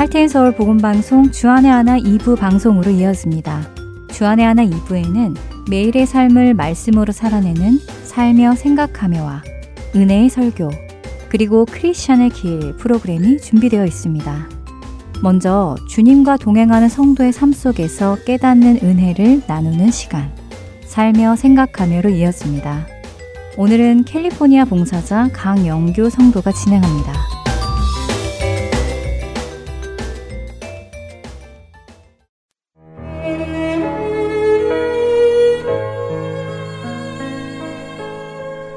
할텐 서울 복음 방송 주안의 하나 2부 방송으로 이어집니다. 주안의 하나 2부에는 매일의 삶을 말씀으로 살아내는 살며 생각하며와 은혜의 설교 그리고 크리스찬의 길 프로그램이 준비되어 있습니다. 먼저 주님과 동행하는 성도의 삶 속에서 깨닫는 은혜를 나누는 시간 살며 생각하며로 이어집니다. 오늘은 캘리포니아 봉사자 강영규 성도가 진행합니다.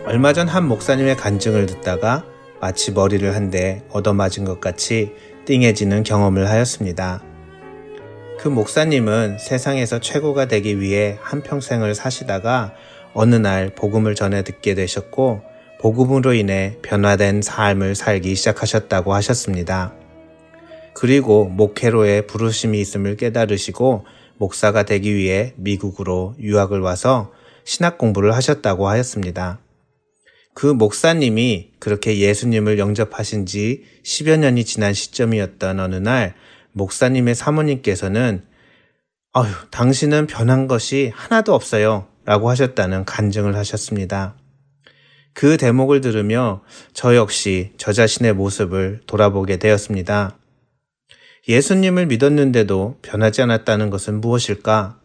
얼마 전 한 목사님의 간증을 듣다가 마치 머리를 한 대 얻어맞은 것 같이 띵해지는 경험을 하였습니다. 그 목사님은 세상에서 최고가 되기 위해 한평생을 사시다가 어느 날 복음을 전해 듣게 되셨고 복음으로 인해 변화된 삶을 살기 시작하셨다고 하셨습니다. 그리고 목회로의 부르심이 있음을 깨달으시고 목사가 되기 위해 미국으로 유학을 와서 신학 공부를 하셨다고 하였습니다. 그 목사님이 그렇게 예수님을 영접하신 지 10여 년이 지난 시점이었던 어느 날 목사님의 사모님께서는 "아휴, 당신은 변한 것이 하나도 없어요. 라고 하셨다는 간증을 하셨습니다. 그 대목을 들으며 저 역시 저 자신의 모습을 돌아보게 되었습니다. 예수님을 믿었는데도 변하지 않았다는 것은 무엇일까?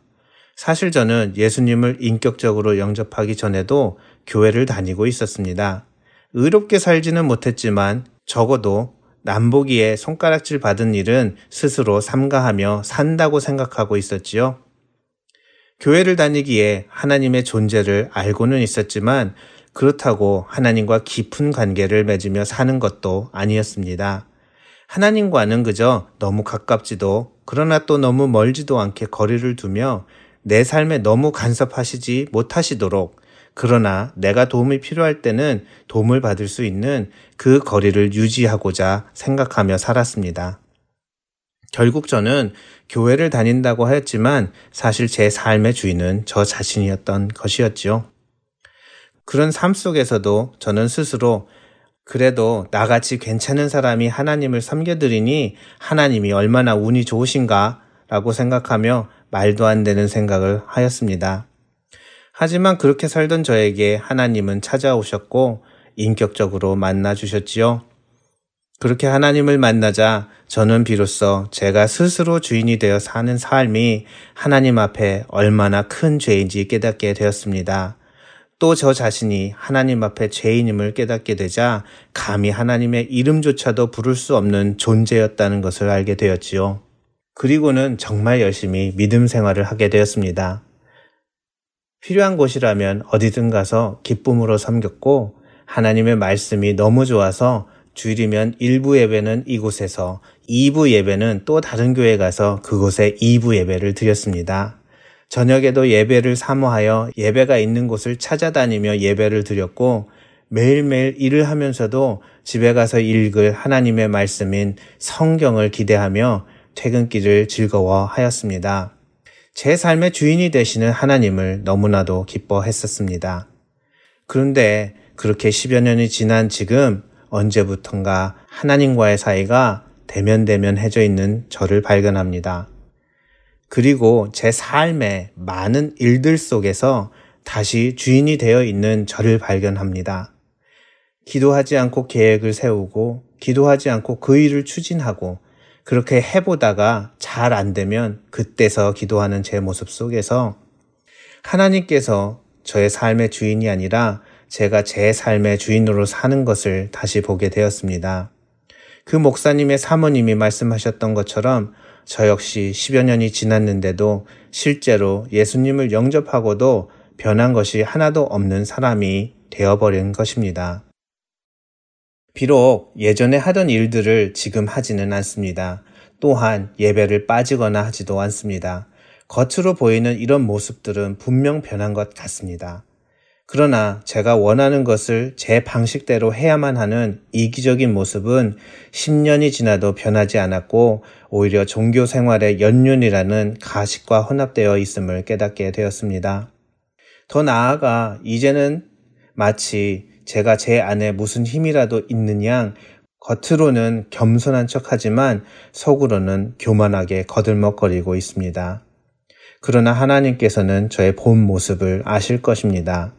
사실 저는 예수님을 인격적으로 영접하기 전에도 교회를 다니고 있었습니다. 의롭게 살지는 못했지만 적어도 남보기에 손가락질 받은 일은 스스로 삼가하며 산다고 생각하고 있었지요. 교회를 다니기에 하나님의 존재를 알고는 있었지만 그렇다고 하나님과 깊은 관계를 맺으며 사는 것도 아니었습니다. 하나님과는 그저 너무 가깝지도 그러나 또 너무 멀지도 않게 거리를 두며 내 삶에 너무 간섭하시지 못하시도록 그러나 내가 도움이 필요할 때는 도움을 받을 수 있는 그 거리를 유지하고자 생각하며 살았습니다. 결국 저는 교회를 다닌다고 하였지만 사실 제 삶의 주인은 저 자신이었던 것이었지요. 그런 삶 속에서도 저는 스스로 그래도 나같이 괜찮은 사람이 하나님을 섬겨드리니 하나님이 얼마나 운이 좋으신가 라고 생각하며 말도 안 되는 생각을 하였습니다. 하지만 그렇게 살던 저에게 하나님은 찾아오셨고 인격적으로 만나주셨지요. 그렇게 하나님을 만나자 저는 비로소 제가 스스로 주인이 되어 사는 삶이 하나님 앞에 얼마나 큰 죄인지 깨닫게 되었습니다. 또 저 자신이 하나님 앞에 죄인임을 깨닫게 되자 감히 하나님의 이름조차도 부를 수 없는 존재였다는 것을 알게 되었지요. 그리고는 정말 열심히 믿음 생활을 하게 되었습니다. 필요한 곳이라면 어디든 가서 기쁨으로 섬겼고 하나님의 말씀이 너무 좋아서 주일이면 1부 예배는 이곳에서 2부 예배는 또 다른 교회에 가서 그곳에 2부 예배를 드렸습니다. 저녁에도 예배를 사모하여 예배가 있는 곳을 찾아다니며 예배를 드렸고 매일매일 일을 하면서도 집에 가서 읽을 하나님의 말씀인 성경을 기대하며 퇴근길을 즐거워하였습니다. 제 삶의 주인이 되시는 하나님을 너무나도 기뻐했었습니다. 그런데 그렇게 10여 년이 지난 지금 언제부턴가 하나님과의 사이가 대면대면해져 있는 저를 발견합니다. 그리고 제 삶의 많은 일들 속에서 다시 주인이 되어 있는 저를 발견합니다. 기도하지 않고 계획을 세우고 기도하지 않고 그 일을 추진하고 그렇게 해보다가 잘 안되면 그때서 기도하는 제 모습 속에서 하나님께서 저의 삶의 주인이 아니라 제가 제 삶의 주인으로 사는 것을 다시 보게 되었습니다. 그 목사님의 사모님이 말씀하셨던 것처럼 저 역시 10여 년이 지났는데도 실제로 예수님을 영접하고도 변한 것이 하나도 없는 사람이 되어버린 것입니다. 비록 예전에 하던 일들을 지금 하지는 않습니다. 또한 예배를 빠지거나 하지도 않습니다. 겉으로 보이는 이런 모습들은 분명 변한 것 같습니다. 그러나 제가 원하는 것을 제 방식대로 해야만 하는 이기적인 모습은 10년이 지나도 변하지 않았고 오히려 종교 생활의 연륜이라는 가식과 혼합되어 있음을 깨닫게 되었습니다. 더 나아가 이제는 마치 제가 제 안에 무슨 힘이라도 있는 양 겉으로는 겸손한 척하지만 속으로는 교만하게 거들먹거리고 있습니다. 그러나 하나님께서는 저의 본 모습을 아실 것입니다.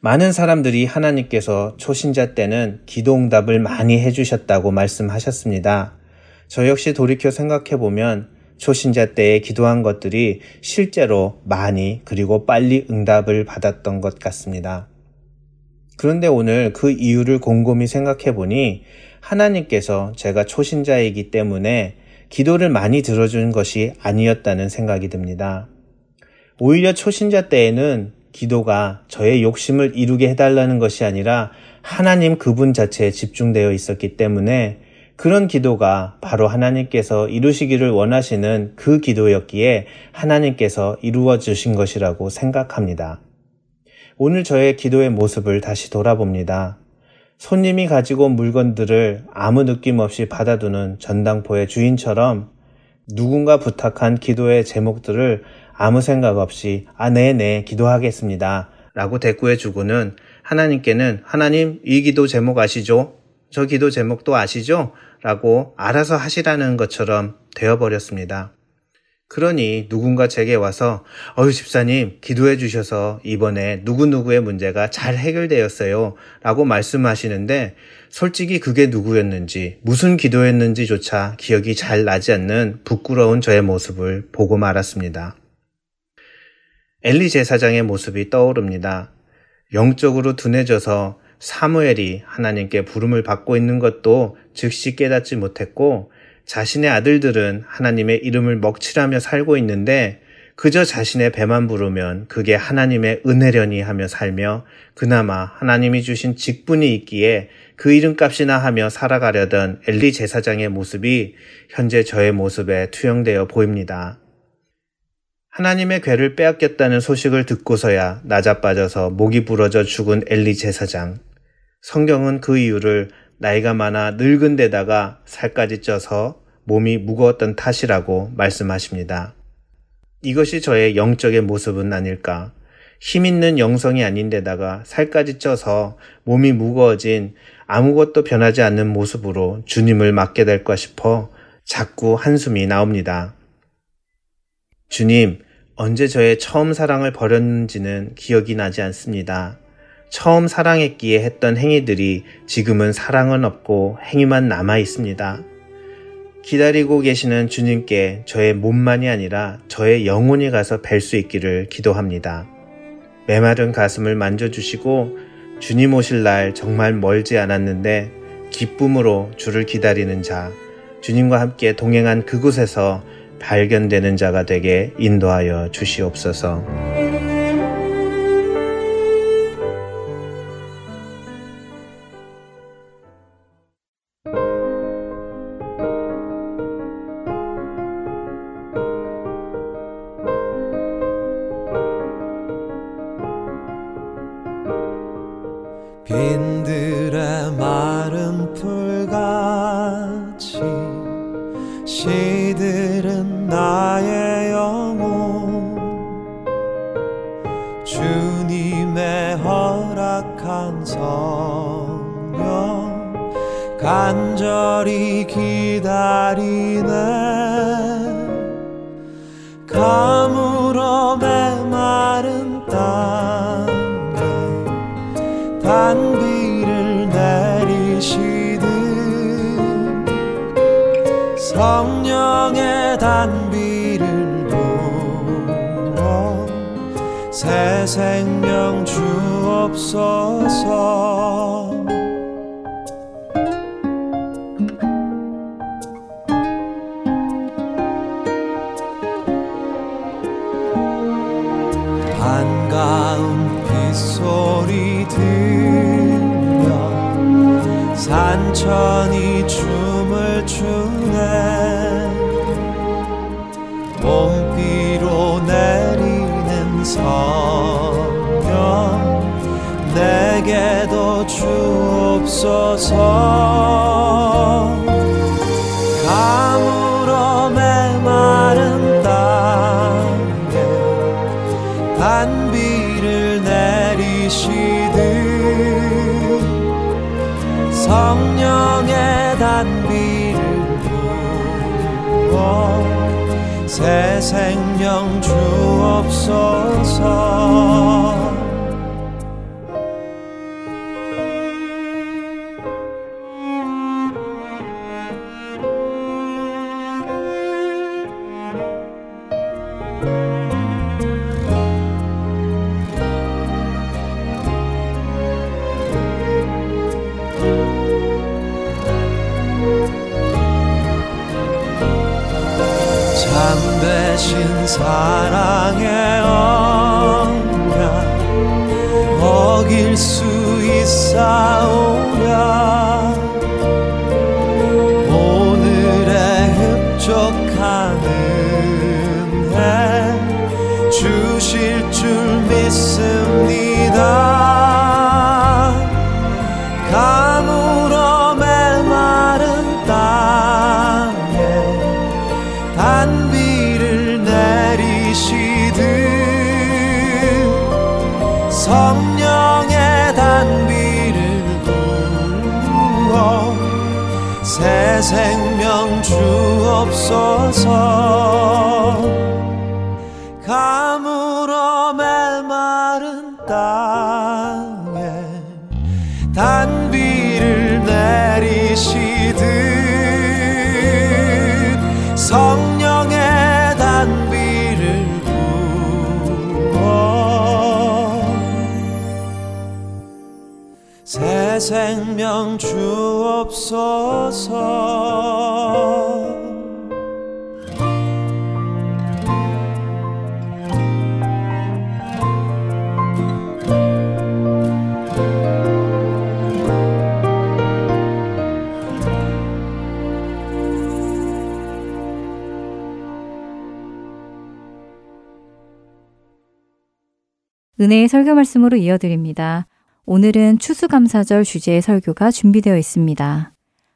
많은 사람들이 하나님께서 초신자 때는 기도 응답을 많이 해주셨다고 말씀하셨습니다. 저 역시 돌이켜 생각해보면 초신자 때에 기도한 것들이 실제로 많이 그리고 빨리 응답을 받았던 것 같습니다. 그런데 오늘 그 이유를 곰곰이 생각해보니 하나님께서 제가 초신자이기 때문에 기도를 많이 들어준 것이 아니었다는 생각이 듭니다. 오히려 초신자 때에는 기도가 저의 욕심을 이루게 해달라는 것이 아니라 하나님 그분 자체에 집중되어 있었기 때문에 그런 기도가 바로 하나님께서 이루시기를 원하시는 그 기도였기에 하나님께서 이루어 주신 것이라고 생각합니다. 오늘 저의 기도의 모습을 다시 돌아봅니다. 손님이 가지고 온 물건들을 아무 느낌 없이 받아두는 전당포의 주인처럼 누군가 부탁한 기도의 제목들을 아무 생각 없이 네네 기도하겠습니다 라고 대꾸해주고는 하나님께는 하나님 이 기도 제목 아시죠? 저 기도 제목도 아시죠? 라고 알아서 하시라는 것처럼 되어버렸습니다. 그러니 누군가 제게 와서 집사님 기도해 주셔서 이번에 누구누구의 문제가 잘 해결되었어요 라고 말씀하시는데 솔직히 그게 누구였는지 무슨 기도였는지조차 기억이 잘 나지 않는 부끄러운 저의 모습을 보고 말았습니다. 엘리 제사장의 모습이 떠오릅니다. 영적으로 둔해져서 사무엘이 하나님께 부름을 받고 있는 것도 즉시 깨닫지 못했고 자신의 아들들은 하나님의 이름을 먹칠하며 살고 있는데 그저 자신의 배만 부르면 그게 하나님의 은혜려니 하며 살며 그나마 하나님이 주신 직분이 있기에 그 이름값이나 하며 살아가려던 엘리 제사장의 모습이 현재 저의 모습에 투영되어 보입니다. 하나님의 궤를 빼앗겼다는 소식을 듣고서야 낮아빠져서 목이 부러져 죽은 엘리 제사장. 성경은 그 이유를 나이가 많아 늙은 데다가 살까지 쪄서 몸이 무거웠던 탓이라고 말씀하십니다. 이것이 저의 영적의 모습은 아닐까? 힘 있는 영성이 아닌 데다가 살까지 쪄서 몸이 무거워진 아무것도 변하지 않는 모습으로 주님을 맞게 될까 싶어 자꾸 한숨이 나옵니다. 주님, 언제 저의 처음 사랑을 버렸는지는 기억이 나지 않습니다. 처음 사랑했기에 했던 행위들이 지금은 사랑은 없고 행위만 남아 있습니다. 기다리고 계시는 주님께 저의 몸만이 아니라 저의 영혼이 가서 뵐 수 있기를 기도합니다. 메마른 가슴을 만져주시고 주님 오실 날 정말 멀지 않았는데 기쁨으로 주를 기다리는 자, 주님과 함께 동행한 그곳에서 발견되는 자가 되게 인도하여 주시옵소서. 성령의 단비를 부어 새 생명 주옵소서. 참되신 사랑의 언약 어길 수 있사오랴. 오늘의 흡족한 은혜 주실 줄 믿습니다. 가물어 메마른 땅에 단비를 내리시듯 성령의 단비를 부어 새 생명 주옵소서. 가물어 메마른 땅에 단비를 내리시듯 성령의 단비를 부어 새 생명 주옵소서. 은혜의 설교 말씀으로 이어드립니다. 오늘은 추수감사절 주제의 설교가 준비되어 있습니다.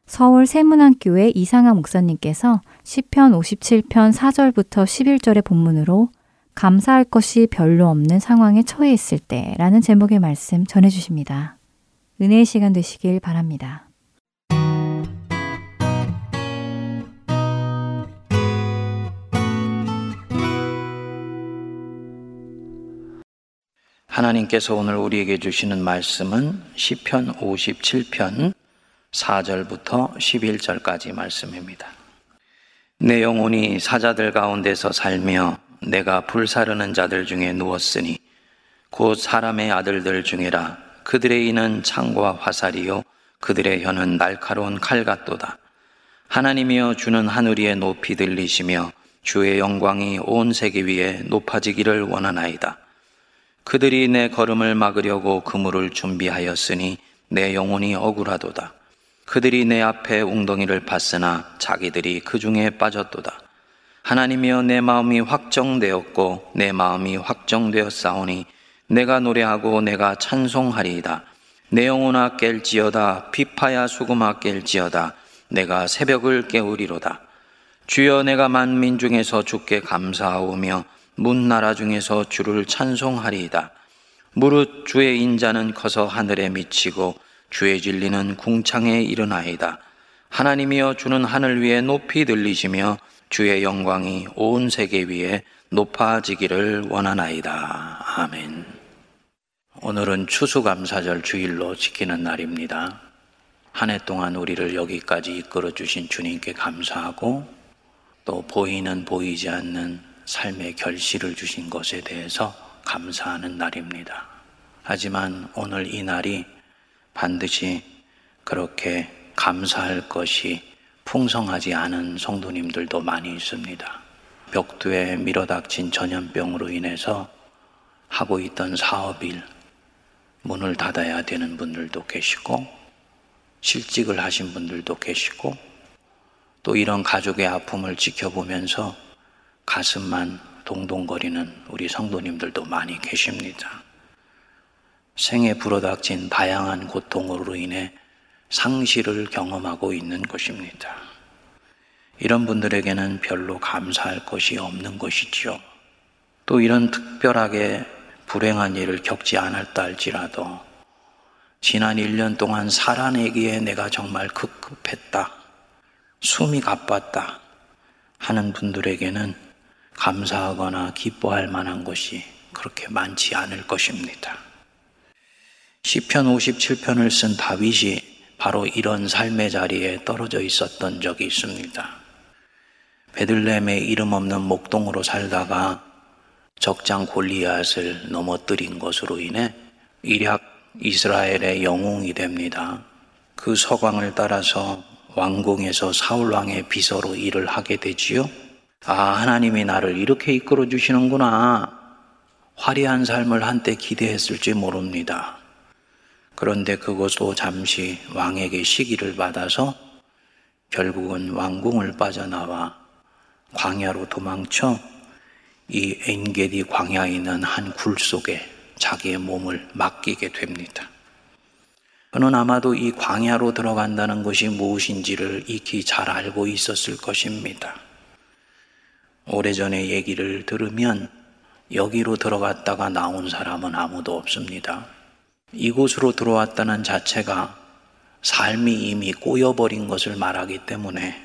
서울 새문안교회 이상학 목사님께서 시편 57편 4절부터 11절의 본문으로 감사할 것이 별로 없는 상황에 처해 있을 때라는 제목의 말씀 전해주십니다. 은혜의 시간 되시길 바랍니다. 하나님께서 오늘 우리에게 주시는 말씀은 시편 57편 4절부터 11절까지 말씀입니다. 내 영혼이 사자들 가운데서 살며 내가 불사르는 자들 중에 누웠으니 곧 사람의 아들들 중이라. 그들의 이는 창과 화살이요 그들의 혀는 날카로운 칼 같도다. 하나님이여 주는 하늘 위에 높이 들리시며 주의 영광이 온 세계 위에 높아지기를 원하나이다. 그들이 내 걸음을 막으려고 그물을 준비하였으니 내 영혼이 억울하도다. 그들이 내 앞에 웅덩이를 팠으나 자기들이 그 중에 빠졌도다. 하나님이여 내 마음이 확정되었고 내 마음이 확정되었사오니 내가 노래하고 내가 찬송하리이다. 내 영혼아 깰지어다. 비파야 수금아 깰지어다. 내가 새벽을 깨우리로다. 주여 내가 만민 중에서 주께 감사하오며 문 나라 중에서 주를 찬송하리이다. 무릇 주의 인자는 커서 하늘에 미치고 주의 진리는 궁창에 이르나이다. 하나님이여 주는 하늘 위에 높이 들리시며 주의 영광이 온 세계 위에 높아지기를 원하나이다. 아멘. 오늘은 추수감사절 주일로 지키는 날입니다. 한 해 동안 우리를 여기까지 이끌어 주신 주님께 감사하고 또 보이는 보이지 않는 삶의 결실을 주신 것에 대해서 감사하는 날입니다. 하지만 오늘 이 날이 반드시 그렇게 감사할 것이 풍성하지 않은 성도님들도 많이 있습니다. 벽두에 밀어닥친 전염병으로 인해서 하고 있던 사업일 문을 닫아야 되는 분들도 계시고 실직을 하신 분들도 계시고 또 이런 가족의 아픔을 지켜보면서 가슴만 동동거리는 우리 성도님들도 많이 계십니다. 생에 불어닥친 다양한 고통으로 인해 상실을 경험하고 있는 것입니다. 이런 분들에게는 별로 감사할 것이 없는 것이지요. 또 이런 특별하게 불행한 일을 겪지 않았다 할지라도 지난 1년 동안 살아내기에 내가 정말 급급했다, 숨이 가빴다 하는 분들에게는 감사하거나 기뻐할 만한 것이 그렇게 많지 않을 것입니다. 시편 57편을 쓴 다윗이 바로 이런 삶의 자리에 떨어져 있었던 적이 있습니다. 베들레헴의 이름 없는 목동으로 살다가 적장 골리앗을 넘어뜨린 것으로 인해 이략 이스라엘의 영웅이 됩니다. 그 서광을 따라서 왕궁에서 사울왕의 비서로 일을 하게 되지요. 아, 하나님이 나를 이렇게 이끌어 주시는구나. 화려한 삶을 한때 기대했을지 모릅니다. 그런데 그것도 잠시 왕에게 시기를 받아서 결국은 왕궁을 빠져나와 광야로 도망쳐 이 엔게디 광야에 있는 한 굴 속에 자기의 몸을 맡기게 됩니다. 그는 아마도 이 광야로 들어간다는 것이 무엇인지를 익히 잘 알고 있었을 것입니다. 오래전에 얘기를 들으면 여기로 들어갔다가 나온 사람은 아무도 없습니다. 이곳으로 들어왔다는 자체가 삶이 이미 꼬여버린 것을 말하기 때문에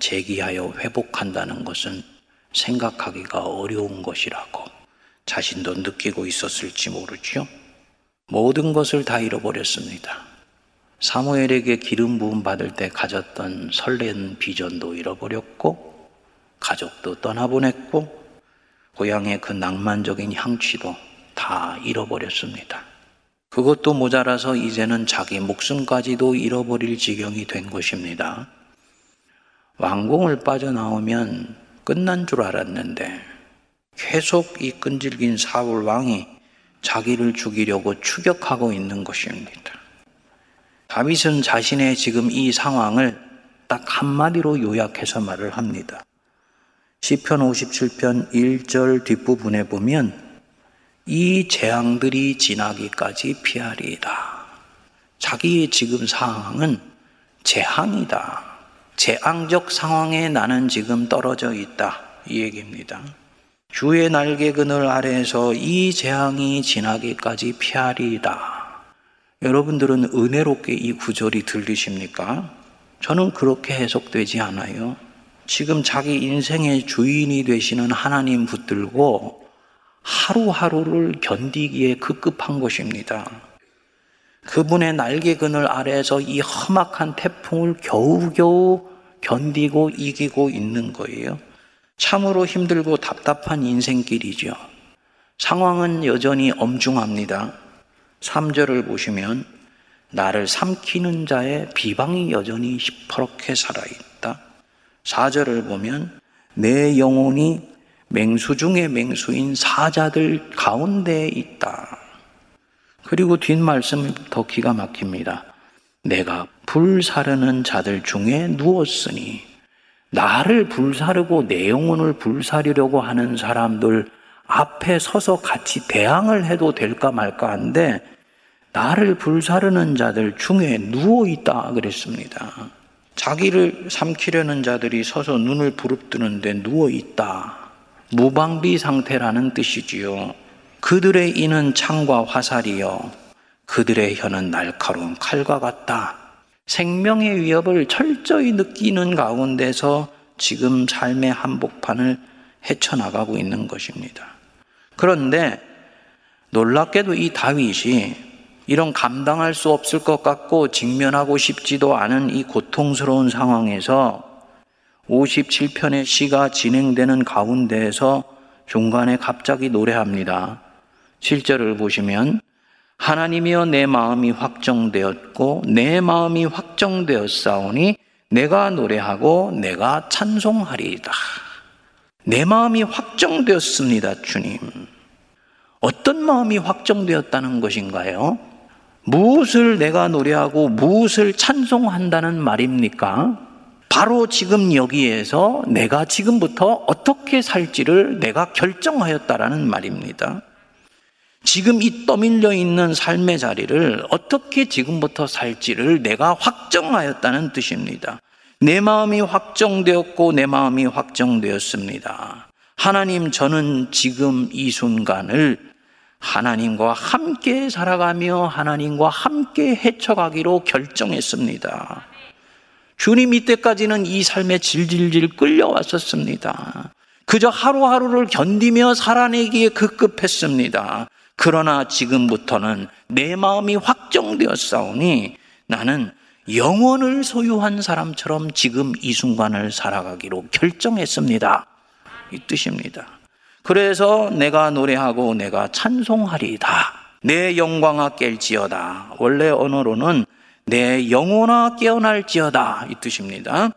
재기하여 회복한다는 것은 생각하기가 어려운 것이라고 자신도 느끼고 있었을지 모르죠. 모든 것을 다 잃어버렸습니다. 사무엘에게 기름 부음 받을 때 가졌던 설렌 비전도 잃어버렸고, 가족도 떠나보냈고, 고향의 그 낭만적인 향취도 다 잃어버렸습니다. 그것도 모자라서 이제는 자기 목숨까지도 잃어버릴 지경이 된 것입니다. 왕궁을 빠져나오면 끝난 줄 알았는데 계속 이 끈질긴 사울 왕이 자기를 죽이려고 추격하고 있는 것입니다. 다윗은 자신의 지금 이 상황을 딱 한마디로 요약해서 말을 합니다. 시편 57편 1절 뒷부분에 보면 이 재앙들이 지나기까지 피하리이다. 자기의 지금 상황은 재앙이다. 재앙적 상황에 나는 지금 떨어져 있다. 이 얘기입니다. 주의 날개 그늘 아래에서 이 재앙이 지나기까지 피하리이다. 여러분들은 은혜롭게 이 구절이 들리십니까? 저는 그렇게 해석되지 않아요. 지금 자기 인생의 주인이 되시는 하나님 붙들고 하루하루를 견디기에 급급한 것입니다. 그분의 날개 그늘 아래에서 이 험악한 태풍을 겨우겨우 견디고 이기고 있는 거예요. 참으로 힘들고 답답한 인생길이죠. 상황은 여전히 엄중합니다. 3절을 보시면 나를 삼키는 자의 비방이 여전히 시퍼렇게 살아있다. 4절을 보면 내 영혼이 맹수 중에 맹수인 사자들 가운데에 있다. 그리고 뒷말씀 더 기가 막힙니다. 내가 불사르는 자들 중에 누웠으니, 나를 불사르고 내 영혼을 불사르려고 하는 사람들 앞에 서서 같이 대항을 해도 될까 말까 한데 나를 불사르는 자들 중에 누워있다 그랬습니다. 자기를 삼키려는 자들이 서서 눈을 부릅뜨는데 누워있다. 무방비 상태라는 뜻이지요. 그들의 이는 창과 화살이요, 그들의 혀는 날카로운 칼과 같다. 생명의 위협을 철저히 느끼는 가운데서 지금 삶의 한복판을 헤쳐나가고 있는 것입니다. 그런데 놀랍게도 이 다윗이 이런 감당할 수 없을 것 같고 직면하고 싶지도 않은 이 고통스러운 상황에서 57편의 시가 진행되는 가운데에서 중간에 갑자기 노래합니다. 7절을 보시면 하나님이여 내 마음이 확정되었고 내 마음이 확정되었사오니 내가 노래하고 내가 찬송하리이다. 내 마음이 확정되었습니다, 주님. 어떤 마음이 확정되었다는 것인가요? 무엇을 내가 노래하고 무엇을 찬송한다는 말입니까? 바로 지금 여기에서 내가 지금부터 어떻게 살지를 내가 결정하였다라는 말입니다. 지금 이 떠밀려 있는 삶의 자리를 어떻게 지금부터 살지를 내가 확정하였다는 뜻입니다. 내 마음이 확정되었고 내 마음이 확정되었습니다. 하나님, 저는 지금 이 순간을 하나님과 함께 살아가며 하나님과 함께 헤쳐가기로 결정했습니다. 주님 이때까지는 이 삶에 질질질 끌려왔었습니다. 그저 하루하루를 견디며 살아내기에 급급했습니다. 그러나 지금부터는 내 마음이 확정되었사오니 나는 영혼을 소유한 사람처럼 지금 이 순간을 살아가기로 결정했습니다. 이 뜻입니다. 그래서 내가 노래하고 내가 찬송하리다. 내 영광아 깰지어다. 원래 언어로는 내 영혼아 깨어날지어다. 이 뜻입니다.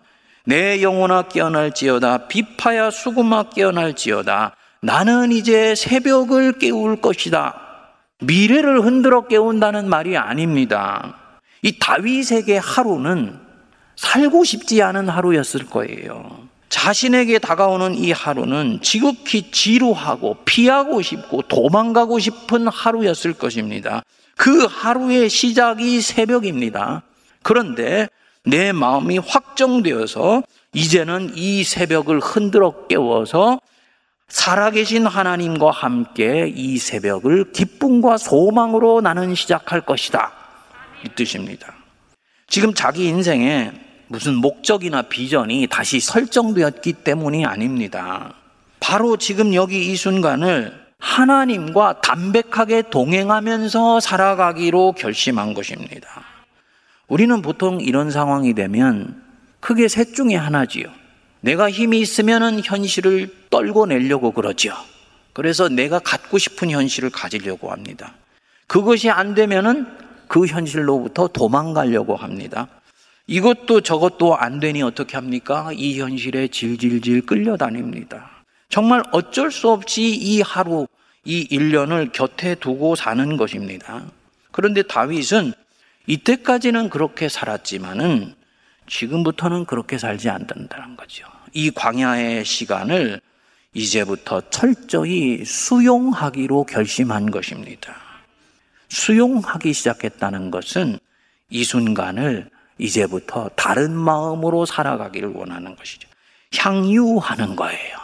내 영혼아 깨어날지어다. 비파야 수금아 깨어날지어다. 나는 이제 새벽을 깨울 것이다. 미래를 흔들어 깨운다는 말이 아닙니다. 이 다윗에게 하루는 살고 싶지 않은 하루였을 거예요. 자신에게 다가오는 이 하루는 지극히 지루하고 피하고 싶고 도망가고 싶은 하루였을 것입니다. 그 하루의 시작이 새벽입니다. 그런데 내 마음이 확정되어서 이제는 이 새벽을 흔들어 깨워서 살아계신 하나님과 함께 이 새벽을 기쁨과 소망으로 나는 시작할 것이다. 이 뜻입니다. 지금 자기 인생에 무슨 목적이나 비전이 다시 설정되었기 때문이 아닙니다. 바로 지금 여기 이 순간을 하나님과 담백하게 동행하면서 살아가기로 결심한 것입니다. 우리는 보통 이런 상황이 되면 크게 셋 중에 하나지요. 내가 힘이 있으면 현실을 떨궈내려고 그러죠. 그래서 내가 갖고 싶은 현실을 가지려고 합니다. 그것이 안 되면은 그 현실로부터 도망가려고 합니다. 이것도 저것도 안 되니 어떻게 합니까? 이 현실에 질질질 끌려다닙니다. 정말 어쩔 수 없이 이 하루, 이 1년을 곁에 두고 사는 것입니다. 그런데 다윗은 이때까지는 그렇게 살았지만은 지금부터는 그렇게 살지 않는다는 거죠. 이 광야의 시간을 이제부터 철저히 수용하기로 결심한 것입니다. 수용하기 시작했다는 것은 이 순간을 이제부터 다른 마음으로 살아가기를 원하는 것이죠. 향유하는 거예요.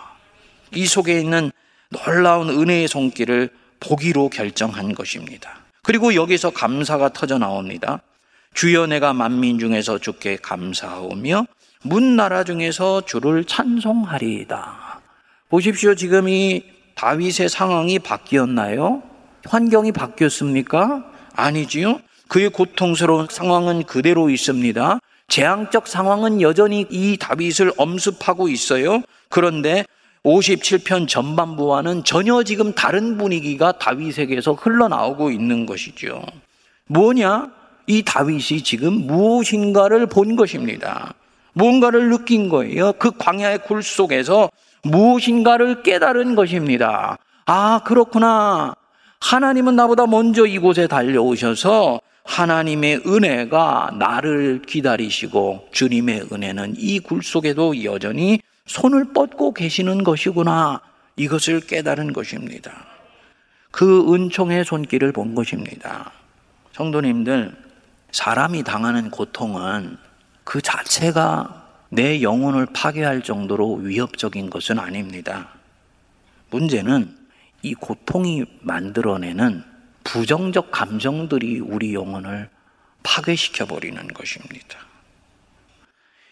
이 속에 있는 놀라운 은혜의 손길을 보기로 결정한 것입니다. 그리고 여기서 감사가 터져 나옵니다. 주여 내가 만민 중에서 주께 감사하오며 문 나라 중에서 주를 찬송하리이다. 보십시오. 지금 이 다윗의 상황이 바뀌었나요? 환경이 바뀌었습니까? 아니지요. 그의 고통스러운 상황은 그대로 있습니다. 재앙적 상황은 여전히 이 다윗을 엄습하고 있어요. 그런데 57편 전반부와는 전혀 지금 다른 분위기가 다윗에게서 흘러나오고 있는 것이죠. 뭐냐? 이 다윗이 지금 무엇인가를 본 것입니다. 뭔가를 느낀 거예요. 그 광야의 굴 속에서 무엇인가를 깨달은 것입니다. 아, 그렇구나. 하나님은 나보다 먼저 이곳에 달려오셔서 하나님의 은혜가 나를 기다리시고 주님의 은혜는 이 굴 속에도 여전히 손을 뻗고 계시는 것이구나. 이것을 깨달은 것입니다. 그 은총의 손길을 본 것입니다. 성도님들, 사람이 당하는 고통은 그 자체가 내 영혼을 파괴할 정도로 위협적인 것은 아닙니다. 문제는 이 고통이 만들어내는 부정적 감정들이 우리 영혼을 파괴시켜버리는 것입니다.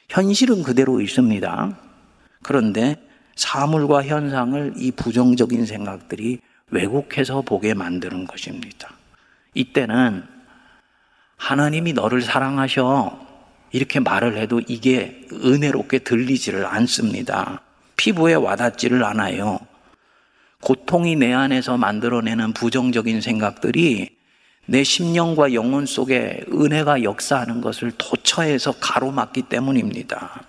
현실은 그대로 있습니다. 그런데 사물과 현상을 이 부정적인 생각들이 왜곡해서 보게 만드는 것입니다. 이때는 하나님이 너를 사랑하셔 이렇게 말을 해도 이게 은혜롭게 들리지를 않습니다. 피부에 와닿지를 않아요. 고통이 내 안에서 만들어내는 부정적인 생각들이 내 심령과 영혼 속에 은혜가 역사하는 것을 도처에서 가로막기 때문입니다.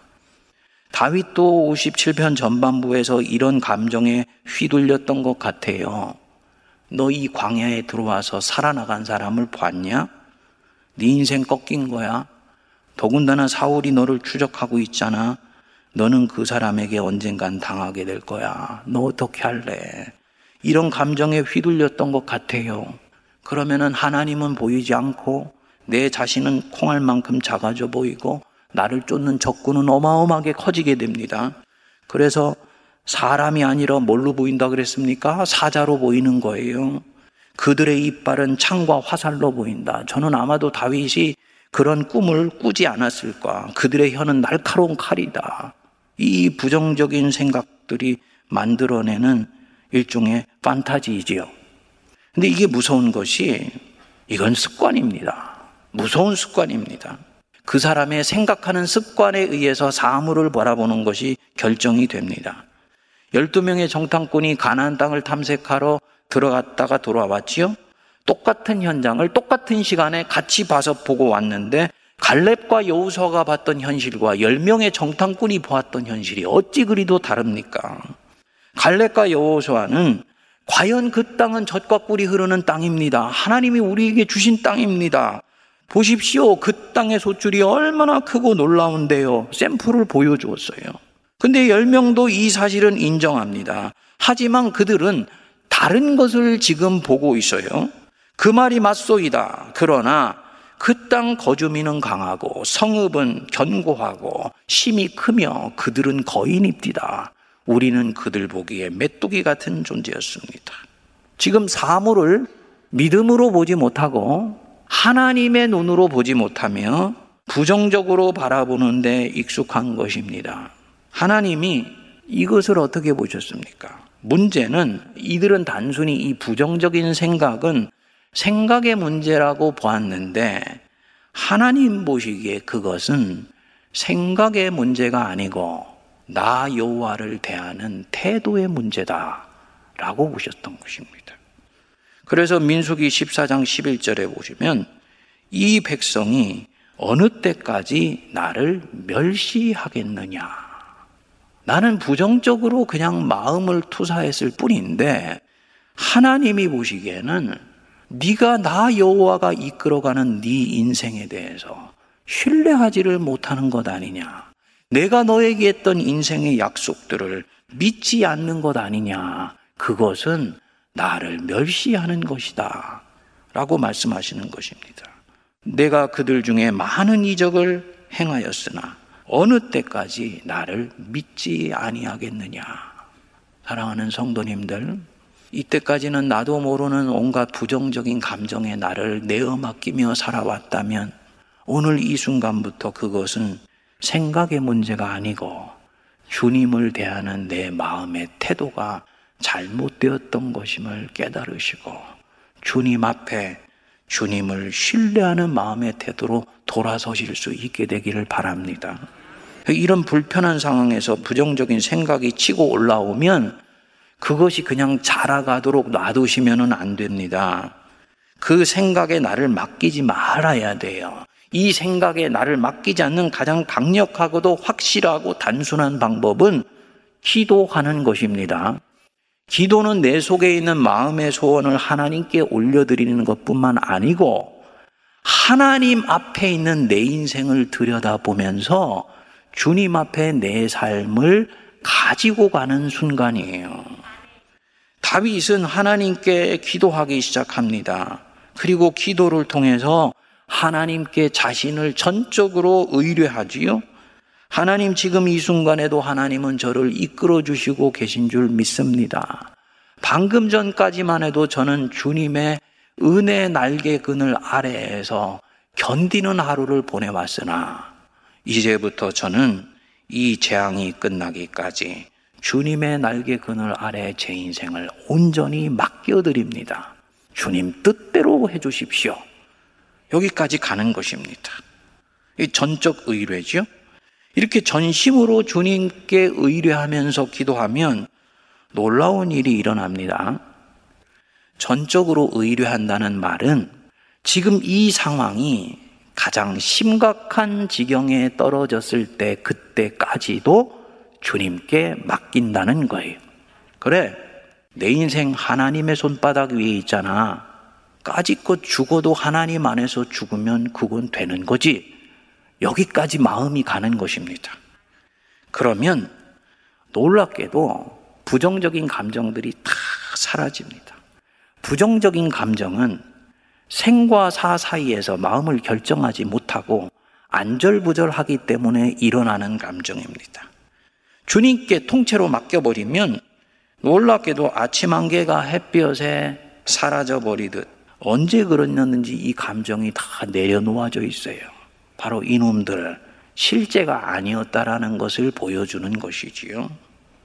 다윗도 57편 전반부에서 이런 감정에 휘둘렸던 것 같아요. 너 이 광야에 들어와서 살아나간 사람을 봤냐? 네 인생 꺾인 거야. 더군다나 사울이 너를 추적하고 있잖아. 너는 그 사람에게 언젠간 당하게 될 거야. 너 어떻게 할래? 이런 감정에 휘둘렸던 것 같아요. 그러면은 하나님은 보이지 않고 내 자신은 콩알 만큼 작아져 보이고 나를 쫓는 적군은 어마어마하게 커지게 됩니다. 그래서 사람이 아니라 뭘로 보인다 그랬습니까? 사자로 보이는 거예요. 그들의 이빨은 창과 화살로 보인다. 저는 아마도 다윗이 그런 꿈을 꾸지 않았을까. 그들의 혀는 날카로운 칼이다. 이 부정적인 생각들이 만들어내는 일종의 판타지이지요. 근데 이게 무서운 것이 이건 습관입니다. 무서운 습관입니다. 그 사람의 생각하는 습관에 의해서 사물을 바라보는 것이 결정이 됩니다. 12명의 정탐꾼이 가나안 땅을 탐색하러 들어갔다가 돌아왔지요. 똑같은 현장을 똑같은 시간에 같이 봐서 보고 왔는데 갈렙과 여호수아가 봤던 현실과 10명의 정탐꾼이 보았던 현실이 어찌 그리도 다릅니까? 갈렙과 여호수아는 과연 그 땅은 젖과 꿀이 흐르는 땅입니다. 하나님이 우리에게 주신 땅입니다. 보십시오. 그 땅의 소출이 얼마나 크고 놀라운데요. 샘플을 보여주었어요. 근데 10명도 이 사실은 인정합니다. 하지만 그들은 다른 것을 지금 보고 있어요. 그 말이 맞소이다. 그러나 그 땅 거주민은 강하고 성읍은 견고하고 심이 크며 그들은 거인입니다. 우리는 그들 보기에 메뚜기 같은 존재였습니다. 지금 사물을 믿음으로 보지 못하고 하나님의 눈으로 보지 못하며 부정적으로 바라보는 데 익숙한 것입니다. 하나님이 이것을 어떻게 보셨습니까? 문제는 이들은 단순히 이 부정적인 생각은 생각의 문제라고 보았는데 하나님 보시기에 그것은 생각의 문제가 아니고 나 여호와를 대하는 태도의 문제다라고 보셨던 것입니다. 그래서 민수기 14장 11절에 보시면 이 백성이 어느 때까지 나를 멸시하겠느냐. 나는 부정적으로 그냥 마음을 투사했을 뿐인데 하나님이 보시기에는 네가 나 여호와가 이끌어가는 네 인생에 대해서 신뢰하지를 못하는 것 아니냐. 내가 너에게 했던 인생의 약속들을 믿지 않는 것 아니냐. 그것은 나를 멸시하는 것이다 라고 말씀하시는 것입니다. 내가 그들 중에 많은 이적을 행하였으나 어느 때까지 나를 믿지 아니하겠느냐. 사랑하는 성도님들, 이때까지는 나도 모르는 온갖 부정적인 감정에 나를 내어맡기며 살아왔다면 오늘 이 순간부터 그것은 생각의 문제가 아니고 주님을 대하는 내 마음의 태도가 잘못되었던 것임을 깨달으시고 주님 앞에 주님을 신뢰하는 마음의 태도로 돌아서실 수 있게 되기를 바랍니다. 이런 불편한 상황에서 부정적인 생각이 치고 올라오면 그것이 그냥 자라가도록 놔두시면 안 됩니다. 그 생각에 나를 맡기지 말아야 돼요. 이 생각에 나를 맡기지 않는 가장 강력하고도 확실하고 단순한 방법은 기도하는 것입니다. 기도는 내 속에 있는 마음의 소원을 하나님께 올려드리는 것뿐만 아니고 하나님 앞에 있는 내 인생을 들여다보면서 주님 앞에 내 삶을 가지고 가는 순간이에요. 다윗은 하나님께 기도하기 시작합니다. 그리고 기도를 통해서 하나님께 자신을 전적으로 의뢰하지요. 하나님 지금 이 순간에도 하나님은 저를 이끌어 주시고 계신 줄 믿습니다. 방금 전까지만 해도 저는 주님의 은혜의 날개 그늘 아래에서 견디는 하루를 보내왔으나 이제부터 저는 이 재앙이 끝나기까지 주님의 날개 그늘 아래 제 인생을 온전히 맡겨드립니다. 주님 뜻대로 해주십시오. 여기까지 가는 것입니다. 이 전적 의뢰죠. 이렇게 전심으로 주님께 의뢰하면서 기도하면 놀라운 일이 일어납니다. 전적으로 의뢰한다는 말은 지금 이 상황이 가장 심각한 지경에 떨어졌을 때 그때까지도 주님께 맡긴다는 거예요. 그래, 내 인생 하나님의 손바닥 위에 있잖아. 까짓껏 죽어도 하나님 안에서 죽으면 그건 되는 거지. 여기까지 마음이 가는 것입니다. 그러면 놀랍게도 부정적인 감정들이 다 사라집니다. 부정적인 감정은 생과 사 사이에서 마음을 결정하지 못하고 안절부절하기 때문에 일어나는 감정입니다. 주님께 통째로 맡겨버리면 놀랍게도 아침 안개가 햇볕에 사라져버리듯 언제 그랬는지 이 감정이 다 내려놓아져 있어요. 바로 이놈들 실제가 아니었다라는 것을 보여주는 것이지요.